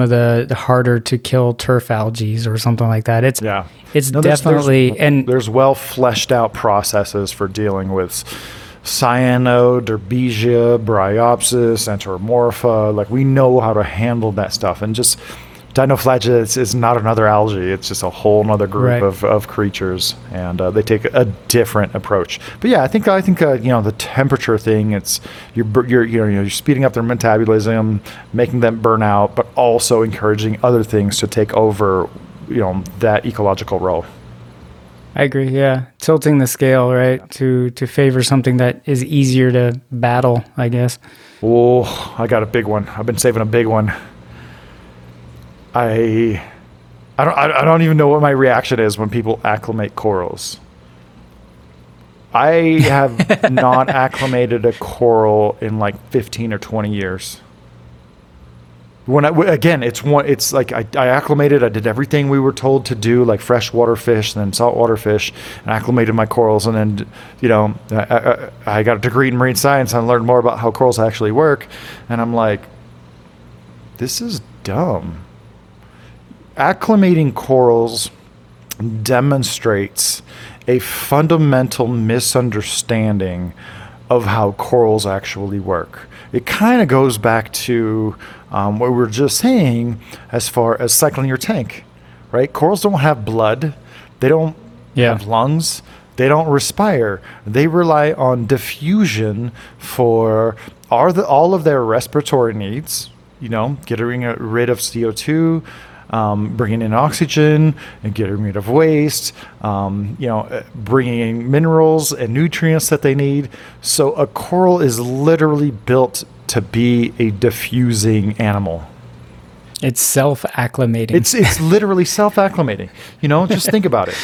of the harder to kill turf algae or something like that. There's well fleshed out processes for dealing with Cyano, Derbesia, Bryopsis, Enteromorpha. Like, we know how to handle that stuff, and just dinoflagellates is not another algae. It's just a whole other group of creatures, and they take a different approach. But yeah, I think the temperature thing. It's you're speeding up their metabolism, making them burn out, but also encouraging other things to take over, that ecological role. I agree. Yeah, tilting the scale to favor something that is easier to battle, I guess. Oh, I got a big one. I've been saving a big one. I don't even know what my reaction is when people acclimate corals. I have not acclimated a coral in like 15 or 20 years. I acclimated, I did everything we were told to do, like freshwater fish and then saltwater fish, and acclimated my corals. And then, I got a degree in marine science and learned more about how corals actually work. And I'm like, this is dumb. Acclimating corals demonstrates a fundamental misunderstanding of how corals actually work. It kind of goes back to what we were just saying as far as cycling your tank, right? Corals don't have blood. They don't have lungs. They don't respire. They rely on diffusion for all of their respiratory needs, getting rid of CO2, bringing in oxygen and getting rid of waste, bringing in minerals and nutrients that they need. So a coral is literally built to be a diffusing animal. It's self-acclimating. It's literally self-acclimating. Just think about it.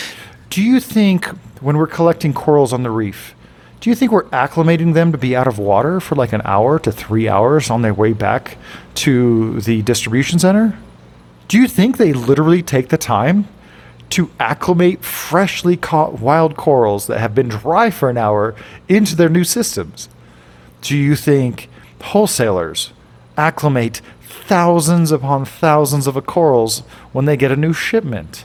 Do you think when we're collecting corals on the reef, do you think we're acclimating them to be out of water for like an hour to 3 hours on their way back to the distribution center? Do you think they literally take the time to acclimate freshly caught wild corals that have been dry for an hour into their new systems? Do you think wholesalers acclimate thousands upon thousands of corals when they get a new shipment?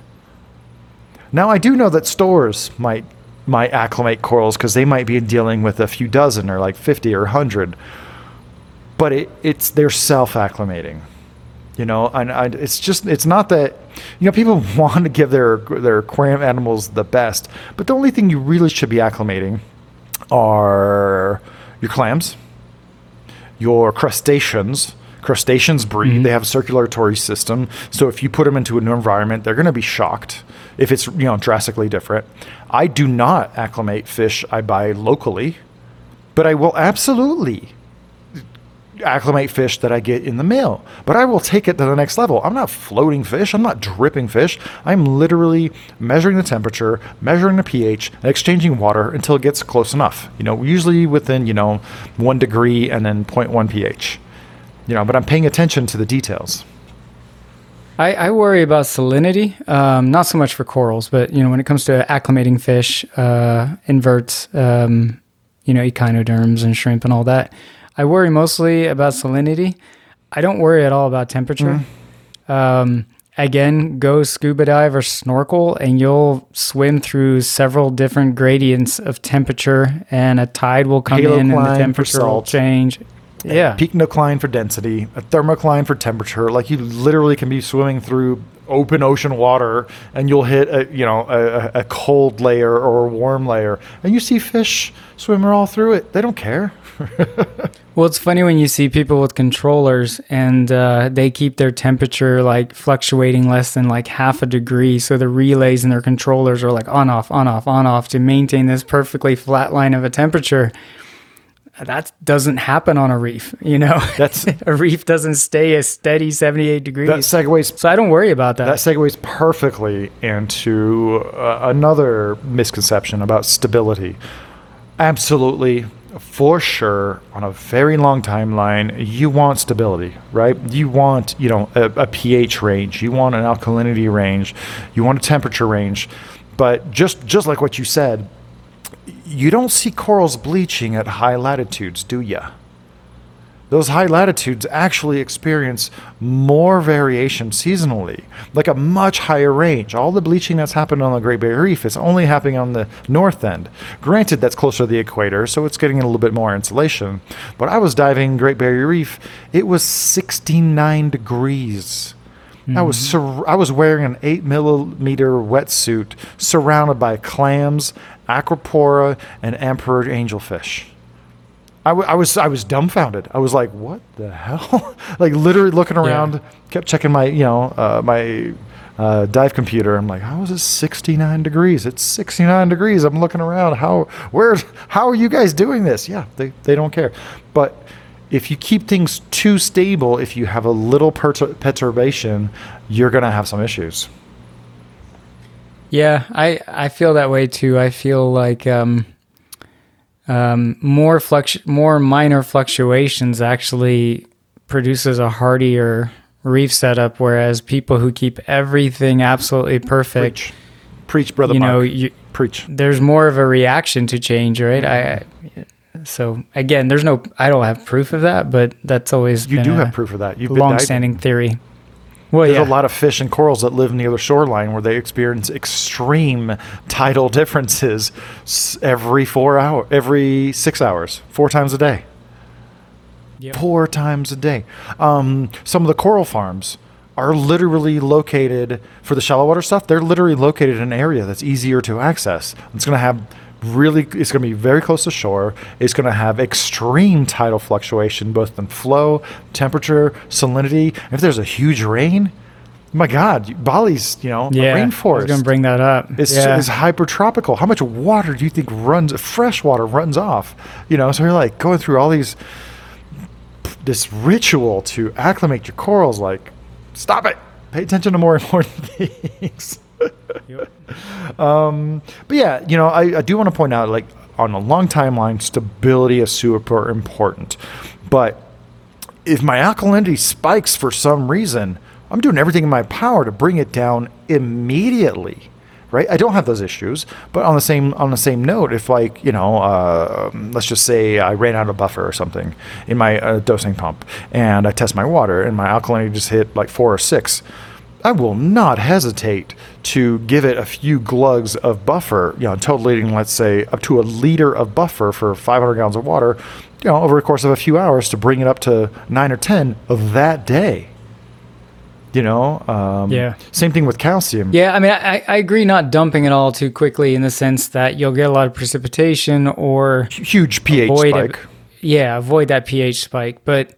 Now, I do know that stores might acclimate corals because they might be dealing with a few dozen or like 50 or 100, but it's they're self-acclimating. It's not that, people want to give their aquarium animals the best, but the only thing you really should be acclimating are your clams, your crustaceans. Crustaceans breathe, mm-hmm. They have a circulatory system. So if you put them into a new environment, they're going to be shocked if it's, drastically different. I do not acclimate fish I buy locally, but I will absolutely acclimate fish that I get in the mail. But I will take it to the next level. I'm not floating fish. I'm not dripping fish. I'm literally measuring the temperature, measuring the pH, and exchanging water until it gets close enough. You know, usually within, 1 degree and then 0.1 pH. But I'm paying attention to the details. I worry about salinity, not so much for corals, but, when it comes to acclimating fish, inverts, echinoderms and shrimp and all that. I worry mostly about salinity. I don't worry at all about temperature. Mm. Again, go scuba dive or snorkel and you'll swim through several different gradients of temperature, and a tide will come in and the temperature will change. Yeah. Pycnocline for density, a thermocline for temperature. Like, you literally can be swimming through open ocean water and you'll hit a cold layer or a warm layer, and you see fish swim all through it. They don't care. Well, it's funny when you see people with controllers and they keep their temperature fluctuating less than 0.5 degrees. So the relays in their controllers are on off to maintain this perfectly flat line of a temperature. That doesn't happen on a reef, That's a reef doesn't stay a steady 78 degrees. That segues. So I don't worry about that. That segues perfectly into another misconception about stability. Absolutely, for sure, on a very long timeline, you want stability, right? You want, a pH range. You want an alkalinity range. You want a temperature range. But just like what you said, you don't see corals bleaching at high latitudes, do you? Those high latitudes actually experience more variation seasonally, a much higher range. All the bleaching that's happened on the Great Barrier Reef is only happening on the north end. Granted, that's closer to the equator, so it's getting a little bit more insulation. But I was diving Great Barrier Reef. It was 69 degrees. Mm-hmm. I was wearing an 8 millimeter wetsuit surrounded by clams, Acropora, and emperor angelfish. I was dumbfounded. I was like, "What the hell?" Literally looking around, kept checking my my dive computer. I'm like, "How is it 69 degrees? It's 69 degrees." I'm looking around. How are you guys doing this? Yeah, they don't care. But if you keep things too stable, if you have a little perturbation, you're going to have some issues. Yeah, I feel that way too. I feel more minor fluctuations actually produces a hardier reef setup, whereas people who keep everything absolutely perfect. Preach brother Mark. Preach. There's more of a reaction to change, right? So again, I don't have proof of that, but that's always you do have proof of that. You've long-standing theory. Well, there's a lot of fish and corals that live near the shoreline where they experience extreme tidal differences every 6 hours, 4 times a day. Yep. 4 times a day. Some of the coral farms are literally located for the shallow water stuff. They're literally located in an area that's easier to access. It's going to be very close to shore. It's going to have extreme tidal fluctuation, both in flow, temperature, salinity. If there's a huge rain, my God, Bali's, a rainforest. I was going to bring that up. It's hypertropical. How much water do you think fresh water runs off? So you're going through all this ritual to acclimate your corals. Stop it. Pay attention to more important things. But yeah, I do want to point out, on a long timeline, stability is super important. But if my alkalinity spikes for some reason, I'm doing everything in my power to bring it down immediately, right? I don't have those issues. But on the same note, if let's just say I ran out of buffer or something in my dosing pump, and I test my water, and my alkalinity just hit 4 or 6. I will not hesitate to give it a few glugs of buffer, totaling, let's say, up to a liter of buffer for 500 gallons of water, over the course of a few hours to bring it up to 9 or 10 of that day. Same thing with calcium. Yeah, I mean, I agree not dumping it all too quickly, in the sense that you'll get a lot of precipitation or... huge pH spike. Avoid that pH spike, but...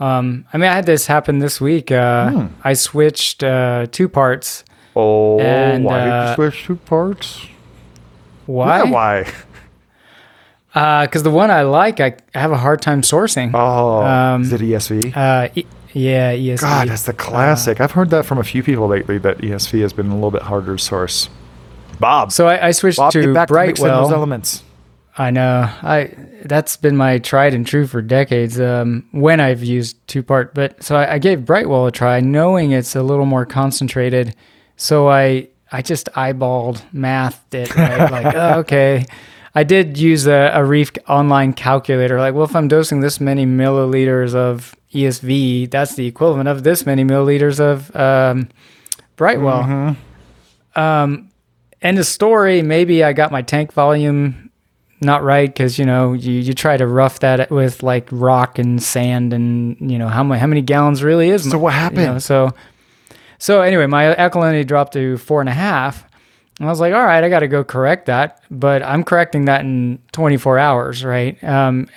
I had this happen this week. I switched 2 parts. Oh, why did you switch 2 parts? Why? Yeah, why? Because the one I like, I have a hard time sourcing. Oh, is it ESV? Yeah, ESV. God, that's the classic. I've heard that from a few people lately, that ESV has been a little bit harder to source. Bob. So I switched to Brightwell. Those elements. I know. That's been my tried and true for decades when I've used two-part. But so I gave Brightwell a try, knowing it's a little more concentrated. So I just eyeballed, mathed it. Right? Like, oh, okay. I did use a Reef online calculator. Like, well, if I'm dosing this many milliliters of ESV, that's the equivalent of this many milliliters of Brightwell. Mm-hmm. End of story, maybe I got my tank volume not right, because, you know, you try to rough that with, like, rock and sand and, you know, how many gallons really is. So what happened? You know, so anyway, my alkalinity dropped to 4.5. And I was like, all right, I got to go correct that, but I'm correcting that in 24 hours, right? And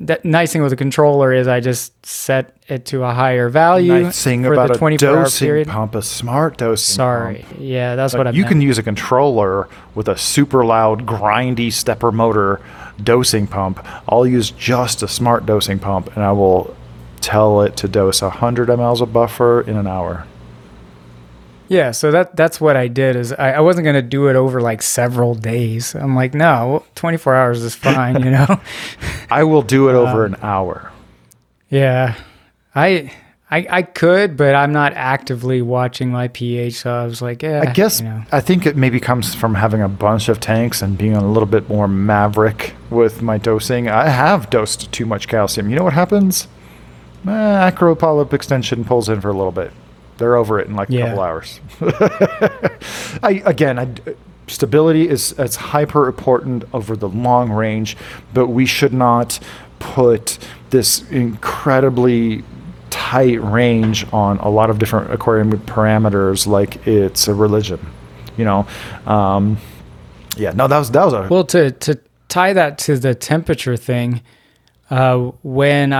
that nice thing with the controller is I just set it to a higher value. Nice thing for about the 24-hour period. Pump, a smart dosing pump. Yeah, that's what I meant. You can use a controller with a super loud, grindy stepper motor dosing pump. I'll use just a smart dosing pump, and I will tell it to dose 100 mLs of buffer in an hour. Yeah, so that's what I did. Is I wasn't going to do it over like several days. I'm like, no, 24 hours is fine, you know. I will do it over an hour. Yeah, I could, but I'm not actively watching my pH, so I was like, I guess, you know. I think it maybe comes from having a bunch of tanks and being a little bit more maverick with my dosing. I have dosed too much calcium. You know what happens? Acropolyp extension pulls in for a little bit. They're over it in like a couple hours. Stability is hyper important over the long range, but we should not put this incredibly tight range on a lot of different aquarium parameters like it's a religion, you know. That was a... Well, to tie that to the temperature thing, when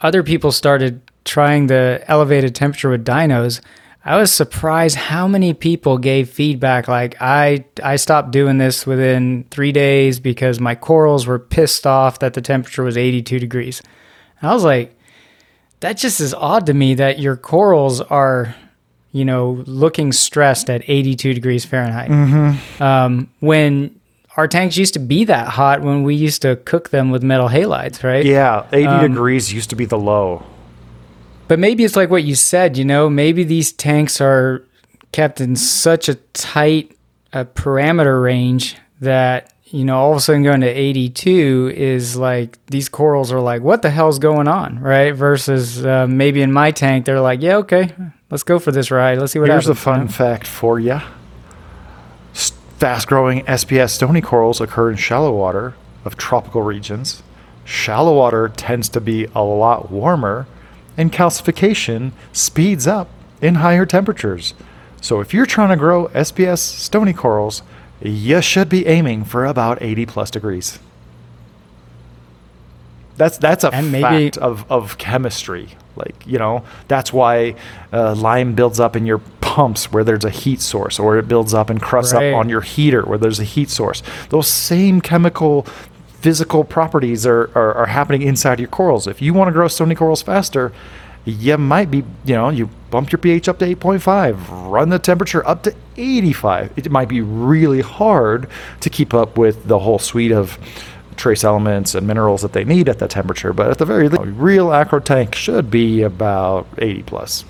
other people started trying the elevated temperature with dinos, I was surprised how many people gave feedback like, I stopped doing this within 3 days because my corals were pissed off that the temperature was 82 degrees. And I was like, that just is odd to me that your corals are, you know, looking stressed at 82 degrees Fahrenheit. Mm-hmm. When our tanks used to be that hot when we used to cook them with metal halides, right? Yeah, 80 degrees used to be the low. But maybe it's like what you said, you know, maybe these tanks are kept in such a tight parameter range that, you know, all of a sudden going to 82 is like, these corals are like, what the hell's going on, right? Versus maybe in my tank, they're like, yeah, okay, let's go for this ride. Let's see what happens. Here's a fun fact for you. Fast-growing SPS stony corals occur in shallow water of tropical regions. Shallow water tends to be a lot warmer, and calcification speeds up in higher temperatures. So if you're trying to grow SPS stony corals, you should be aiming for about 80 plus degrees. That's a fact of chemistry. Like, you know, that's why lime builds up in your pumps where there's a heat source, or it builds up and crusts up on your heater where there's a heat source. Those same chemical physical properties are happening inside your corals. If you want to grow stony corals faster, you might be, you know, you bump your pH up to 8.5, run the temperature up to 85. It might be really hard to keep up with the whole suite of trace elements and minerals that they need at that temperature. But at the very least, a real acro tank should be about 80 plus.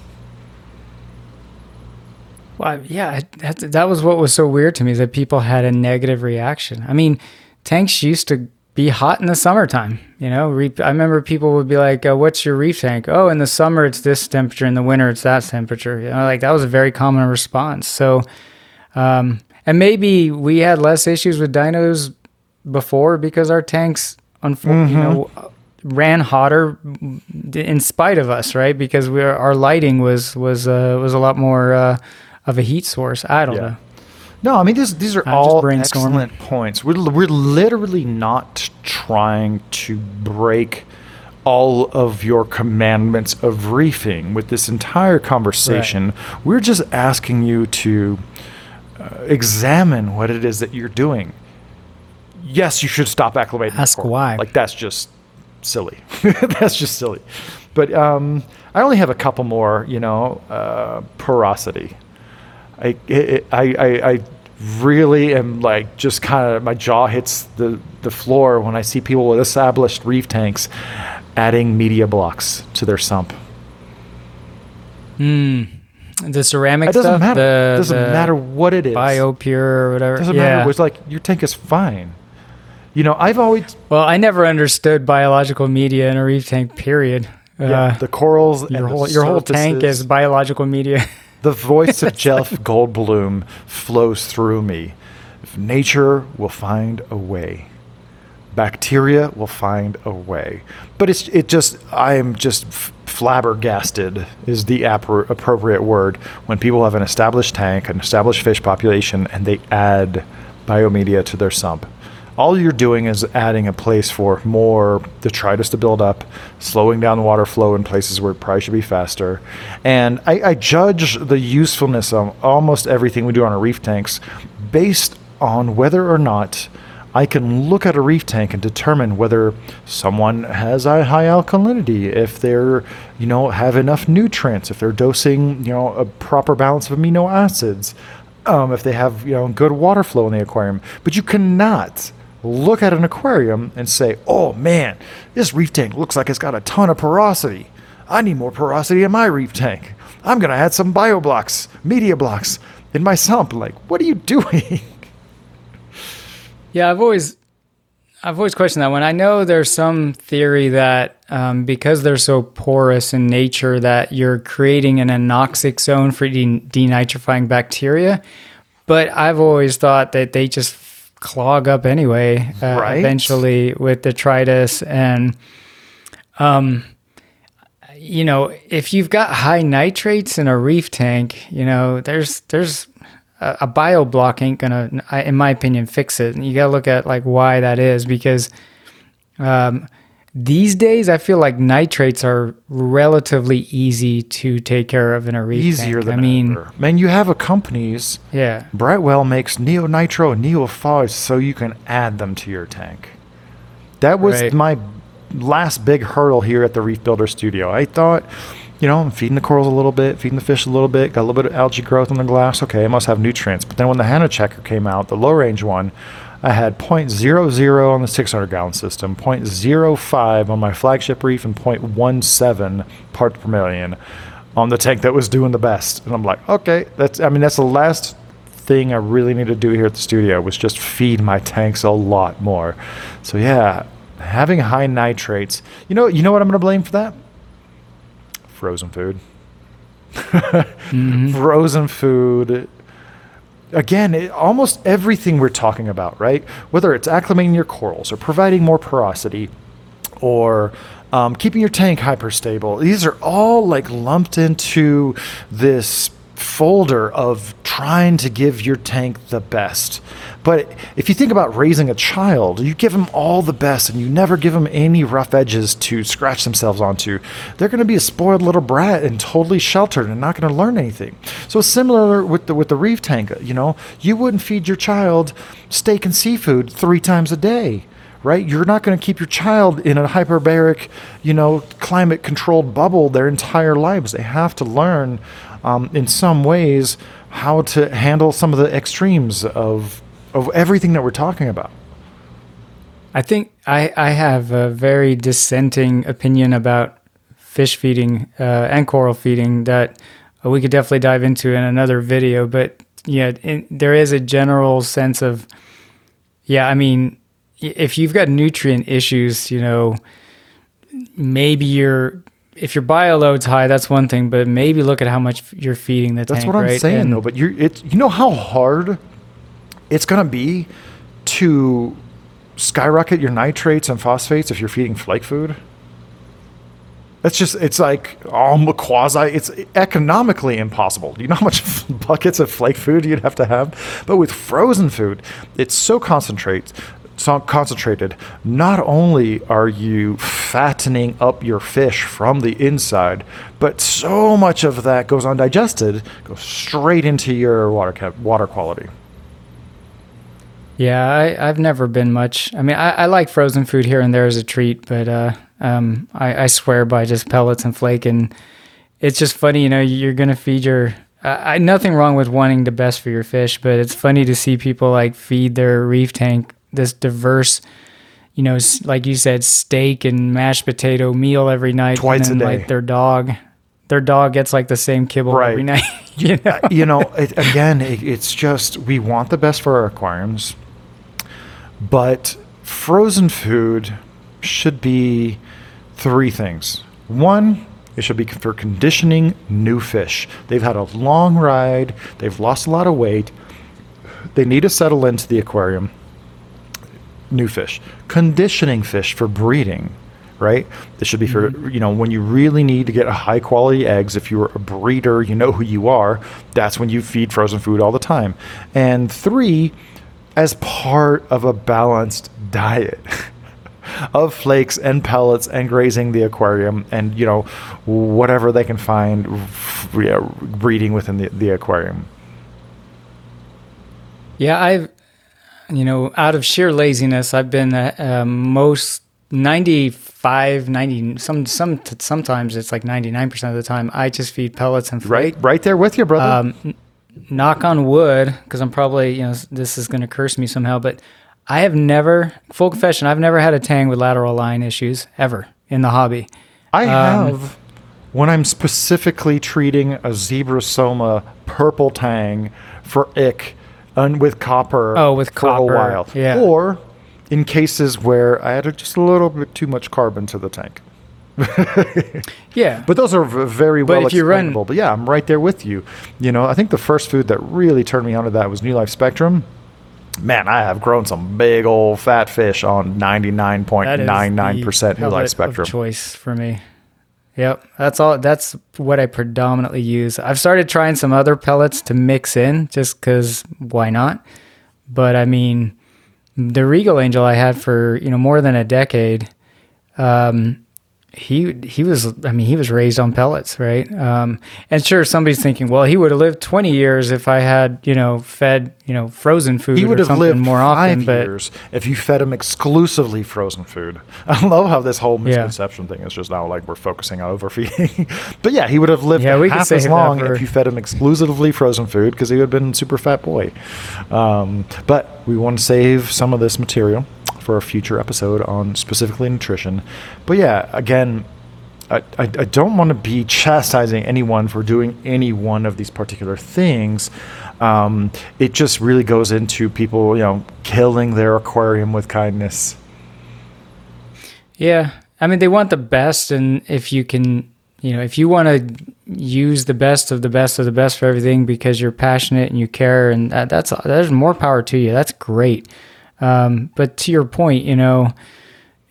Well, yeah, that was what was so weird to me, is that people had a negative reaction. I mean, tanks used to be hot in the summertime, you know. I remember people would be like, what's your reef tank? Oh, in the summer it's this temperature, in the winter it's that temperature, you know. Like, that was a very common response. So and maybe we had less issues with dinos before because our tanks ran hotter in spite of us, right? Because our lighting was a lot more of a heat source. I don't know. No, I mean, these are all excellent points. We're literally not trying to break all of your commandments of reefing with this entire conversation. Right. We're just asking you to examine what it is that you're doing. yes, you should stop acclimating. Ask why. Like, that's just silly. That's just silly. But I only have a couple more, you know, porosity. I really am, like, just kind of, my jaw hits the floor when I see people with established reef tanks adding media blocks to their sump. The ceramic stuff? It doesn't matter. It doesn't matter what it is. BioPure or whatever. It doesn't matter. It's like, your tank is fine. You know, I've always... Well, I never understood biological media in a reef tank, period. The corals and your whole tank is biological media. The voice of Jeff Goldblum flows through me. Nature will find a way. Bacteria will find a way. But I am just flabbergasted is the appropriate word when people have an established tank, an established fish population, and they add biomedia to their sump. All you're doing is adding a place for more detritus to build up, slowing down water flow in places where it probably should be faster. And I judge the usefulness of almost everything we do on our reef tanks based on whether or not I can look at a reef tank and determine whether someone has a high alkalinity, if they're, you know, have enough nutrients, if they're dosing, you know, a proper balance of amino acids, if they have, you know, good water flow in the aquarium. But you cannot look at an aquarium and say, oh man, this reef tank looks like it's got a ton of porosity. I need more porosity in my reef tank. I'm going to add some bioblocks, media blocks in my sump. Like, what are you doing? Yeah, I've always questioned that one. I know there's some theory that because they're so porous in nature that you're creating an anoxic zone for denitrifying bacteria, but I've always thought that they just clog up anyway, eventually with detritus. And, you know, if you've got high nitrates in a reef tank, you know, there's a bio block ain't gonna, in my opinion, fix it. And you gotta look at like why that is, because these days I feel like nitrates are relatively easy to take care of in a reef tank. Easier than ever. Man, you have companies. Yeah. Brightwell makes neonitro and neophage so you can add them to your tank. That was my last big hurdle here at the Reef Builder Studio. I thought, you know, I'm feeding the corals a little bit, feeding the fish a little bit, got a little bit of algae growth on the glass. Okay, I must have nutrients. But then when the Hannah Checker came out, the low-range one, I had 0.00 on the 600-gallon system, 0.05 on my flagship reef, and 0.17 parts per million on the tank that was doing the best. And I'm like, okay, that's the last thing I really need to do here at the studio, was just feed my tanks a lot more. So yeah, having high nitrates. You know what I'm going to blame for that? Frozen food. Mm-hmm. Frozen food. Again, almost everything we're talking about, right? Whether it's acclimating your corals or providing more porosity or keeping your tank hyperstable, these are all like lumped into this folder of trying to give your tank the best. But if you think about raising a child, you give them all the best and you never give them any rough edges to scratch themselves onto. They're going to be a spoiled little brat and totally sheltered and not going to learn anything. So similar with the reef tank, you know, you wouldn't feed your child steak and seafood 3 times a day, right? You're not going to keep your child in a hyperbaric, you know, climate controlled bubble their entire lives. They have to learn in some ways how to handle some of the extremes of everything that we're talking about. I think I have a very dissenting opinion about fish feeding and coral feeding that we could definitely dive into in another video. But yeah, there is a general sense of, yeah, I mean, if you've got nutrient issues, you know, maybe if your bio load's high, that's one thing, but maybe look at how much you're feeding the tank. That's what I'm saying, and, though. But you know how hard it's going to be to skyrocket your nitrates and phosphates if you're feeding flake food? That's just, it's like it's economically impossible. You know how much buckets of flake food you'd have to have? But with frozen food, it's so concentrated. Not only are you fattening up your fish from the inside, but so much of that goes undigested, goes straight into your water quality. Yeah, I've never been much. I mean, I like frozen food here and there as a treat, but I swear by just pellets and flake. And it's just funny, you know, you're going to feed your... nothing wrong with wanting the best for your fish, but it's funny to see people like feed their reef tank this diverse, you know, like you said, steak and mashed potato meal every night. Twice and then, a day. Like their dog gets like the same kibble right. every night. You know, it's just, we want the best for our aquariums, but frozen food should be three things. One, it should be for conditioning new fish. They've had a long ride. They've lost a lot of weight. They need to settle into the aquarium. New fish. Conditioning fish for breeding, right? This should be for, you know, when you really need to get high quality eggs, if you're a breeder, you know who you are, that's when you feed frozen food all the time. And three, as part of a balanced diet. Of flakes and pellets and grazing the aquarium and, you know, whatever they can find breeding within the aquarium. Yeah, I've, you know, out of sheer laziness, I've been most 95, 90, sometimes it's like 99% of the time, I just feed pellets and flakes. Right there with you, brother. Knock on wood, because I'm probably, you know, this is going to curse me somehow, but I have never, full confession, I've never had a tang with lateral line issues ever in the hobby. I have, when I'm specifically treating a zebrosoma purple tang for ick and with copper a while. Yeah. Or in cases where I added just a little bit too much carbon to the tank. Yeah. But those are very well explainable. But yeah, I'm right there with you. You know, I think the first food that really turned me onto that was New Life Spectrum. Man, I have grown some big old fat fish on 99.99% New Life Spectrum. Of choice for me. Yep, that's all. That's what I predominantly use. I've started trying some other pellets to mix in, just because why not? But I mean, the Regal Angel I had for, you know, more than a decade. He was raised on pellets, right? And sure, somebody's thinking, well, he would have lived 20 years if I had, you know, fed, you know, frozen food. He would have lived more often, 5 years if you fed him exclusively frozen food. I love how this whole misconception thing is just now like we're focusing on overfeeding. But yeah, he would have lived half as long if you fed him exclusively frozen food, because he would have been a super fat boy. But we want to save some of this material for a future episode on specifically nutrition. But yeah, again, I don't want to be chastising anyone for doing any one of these particular things. It just really goes into people, you know, killing their aquarium with kindness. Yeah. I mean, they want the best. And if you can, you know, if you want to use the best of the best of the best for everything because you're passionate and you care, and there's more power to you. That's great. But to your point, you know,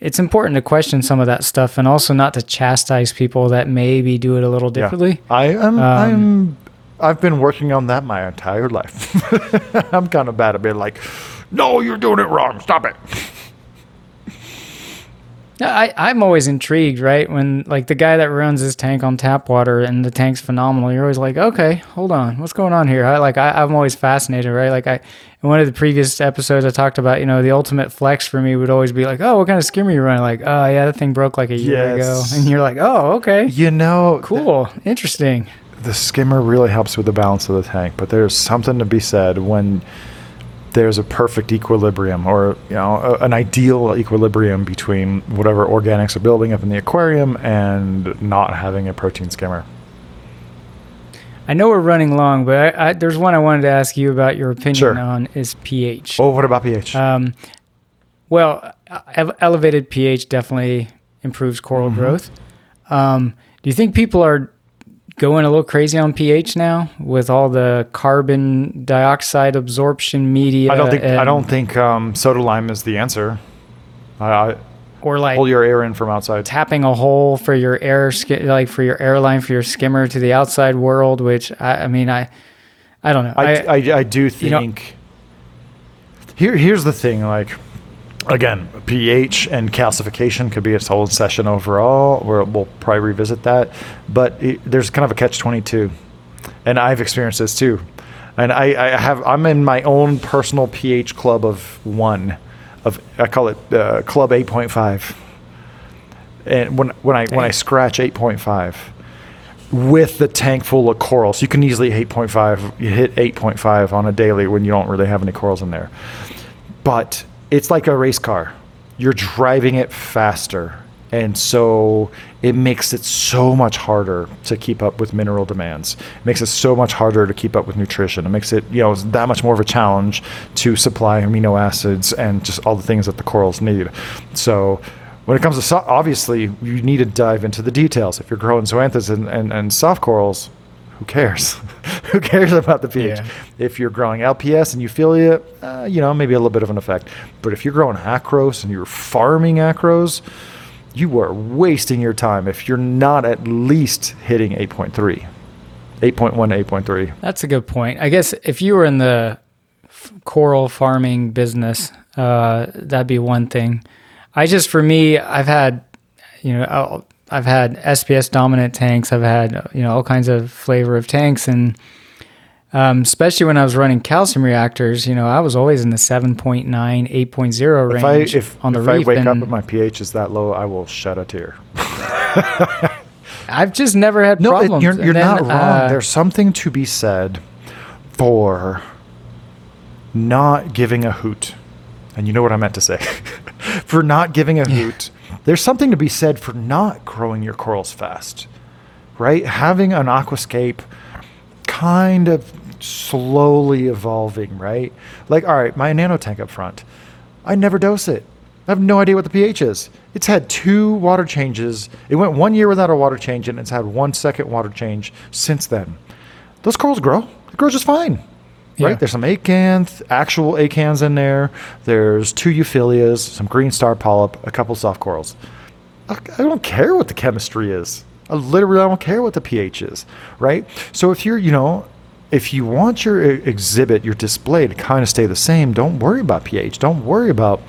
it's important to question some of that stuff and also not to chastise people that maybe do it a little differently. Yeah. I've been working on that my entire life. I'm kind of bad at being like, no, you're doing it wrong. Stop it. I'm always intrigued, right? When like the guy that runs his tank on tap water and the tank's phenomenal, you're always like, okay, hold on, what's going on here? I'm always fascinated, right? Like in one of the previous episodes I talked about, you know, the ultimate flex for me would always be like, oh, what kind of skimmer are you running? Like, oh yeah, that thing broke like a year ago. And you're like, oh, okay. You know, cool. Interesting. The skimmer really helps with the balance of the tank, but there's something to be said when there's a perfect equilibrium, or, you know, an ideal equilibrium between whatever organics are building up in the aquarium and not having a protein skimmer. I know we're running long, but there's one I wanted to ask you about your opinion on is pH. Oh, what about pH? Well, elevated pH definitely improves coral growth. Do you think people are going a little crazy on pH now with all the carbon dioxide absorption media? I don't think soda lime is the answer. Or like pull your air in from outside, tapping a hole for your air, like for your airline, for your skimmer to the outside world. Which I mean, I don't know. I do think. You know, here's the thing, like. Again, pH and calcification could be its whole session overall. We'll probably revisit that. But there's kind of a catch-22. And I've experienced this too. And I'm in my own personal pH club of one. I call it Club 8.5. And when I scratch 8.5 with the tank full of corals, you can easily hit 8.5 on a daily when you don't really have any corals in there. But it's like a race car. You're driving it faster. And so it makes it so much harder to keep up with mineral demands. It makes it so much harder to keep up with nutrition. It makes it, that much more of a challenge to supply amino acids and just all the things that the corals need. So when it comes to, obviously, you need to dive into the details. If you're growing zoanthids and soft corals, who cares? Who cares about the pH? Yeah. If you're growing LPS and Euphilia, maybe a little bit of an effect. But if you're growing acros and you're farming acros, you are wasting your time if you're not at least hitting 8.3, 8.1, 8.3. That's a good point. I guess if you were in the coral farming business, that'd be one thing. I've had SPS dominant tanks. I've had, all kinds of flavor of tanks. And especially when I was running calcium reactors, I was always in the 7.9, 8.0 range. If I wake up and my pH is that low, I will shed a tear. I've just never had problems. You're not wrong. There's something to be said for not giving a hoot. And you know what I meant to say. For not giving a hoot. There's something to be said for not growing your corals fast, right? Having an aquascape kind of slowly evolving, right? Like, all right, my nano tank up front, I never dose it. I have no idea what the pH is. It's had 2 water changes. It went 1 year without a water change, and it's had 1 second water change since then. Those corals grow. It grows just fine, yeah. Right? There's some acanth, actual acans in there. There's 2 euphilias, some green star polyp, a couple soft corals. I don't care what the chemistry is. I don't care what the pH is, right? So if you're, if you want your exhibit, your display to kind of stay the same, don't worry about pH. Don't worry about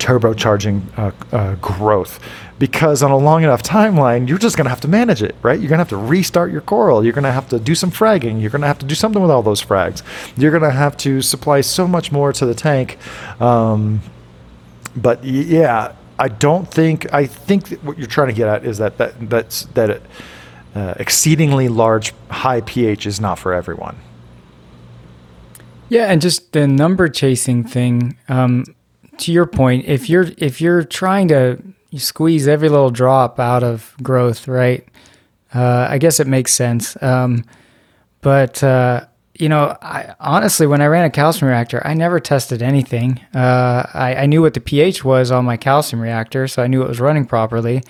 turbocharging growth, because on a long enough timeline, you're just going to have to manage it, right? You're going to have to restart your coral. You're going to have to do some fragging. You're going to have to do something with all those frags. You're going to have to supply so much more to the tank. But yeah, I think that what you're trying to get at is that exceedingly large high pH is not for everyone. Yeah, and just the number chasing thing. To your point, if you're trying to squeeze every little drop out of growth, right? I guess it makes sense. I honestly, when I ran a calcium reactor, I never tested anything. I knew what the pH was on my calcium reactor, so I knew it was running properly.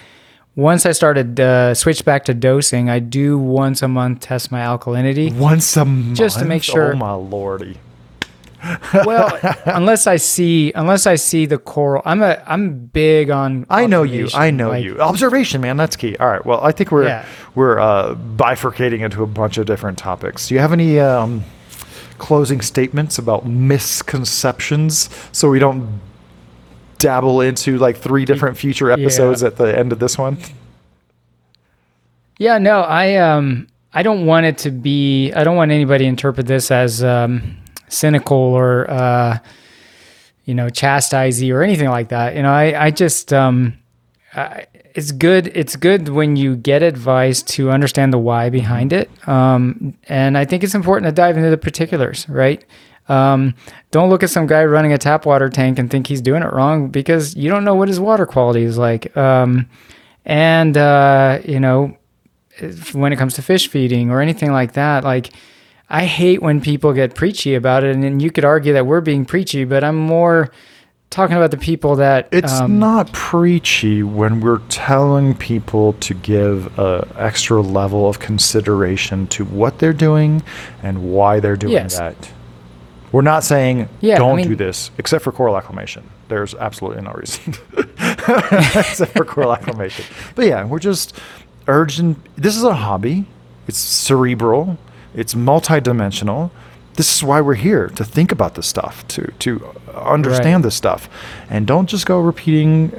Once I started switch back to dosing, I do once a month test my alkalinity. Once a month? Just to make sure. Oh my lordy. Well, unless I see the coral, I'm big on. I know you. Observation, man, that's key. All right. Well, I think we're bifurcating into a bunch of different topics. Do you have any closing statements about misconceptions, so we don't dabble into like 3 different future episodes at the end of this one? Yeah. No. I don't want it to be. I don't want anybody to interpret this as cynical or chastisey or anything like that. It's good when you get advice to understand the why behind it, and I think it's important to dive into the particulars, right? Don't look at some guy running a tap water tank and think he's doing it wrong, because you don't know what his water quality is like. When it comes to fish feeding or anything like that, like, I hate when people get preachy about it, and you could argue that we're being preachy, but I'm more talking about the people that... It's not preachy when we're telling people to give an extra level of consideration to what they're doing and why they're doing that. We're not saying, do this, except for coral acclimation. There's absolutely no reason. Except for coral acclimation. But yeah, we're just urging... This is a hobby. It's cerebral. It's multidimensional. This is why we're here, to think about this stuff, to understand this stuff, and don't just go repeating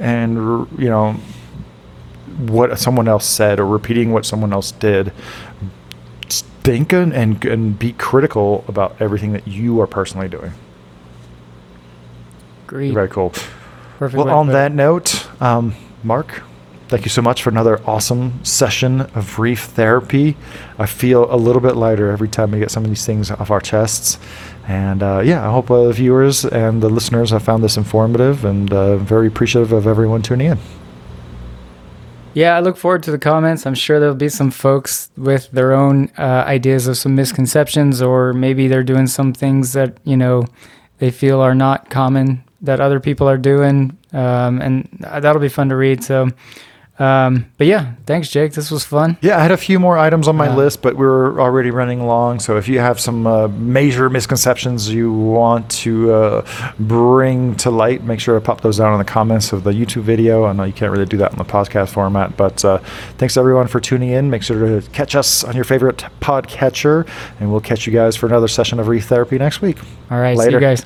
what someone else said or repeating what someone else did. think and be critical about everything that you are personally doing. Great. Very cool. Perfect. Well, on that note, Mark, thank you so much for another awesome session of Reef Therapy. I feel a little bit lighter every time we get some of these things off our chests. And yeah, I hope the viewers and the listeners have found this informative, and very appreciative of everyone tuning in. Yeah, I look forward to the comments. I'm sure there'll be some folks with their own ideas of some misconceptions, or maybe they're doing some things that, you know, they feel are not common that other people are doing. And that'll be fun to read. So, but yeah, thanks, Jake. This was fun. Yeah, I had a few more items on my list, but we're already running long. So if you have some major misconceptions you want to bring to light, make sure to pop those down in the comments of the YouTube video. I know you can't really do that in the podcast format, but thanks everyone for tuning in. Make sure to catch us on your favorite podcatcher, and we'll catch you guys for another session of Reef Therapy next week. All right, later. See you guys.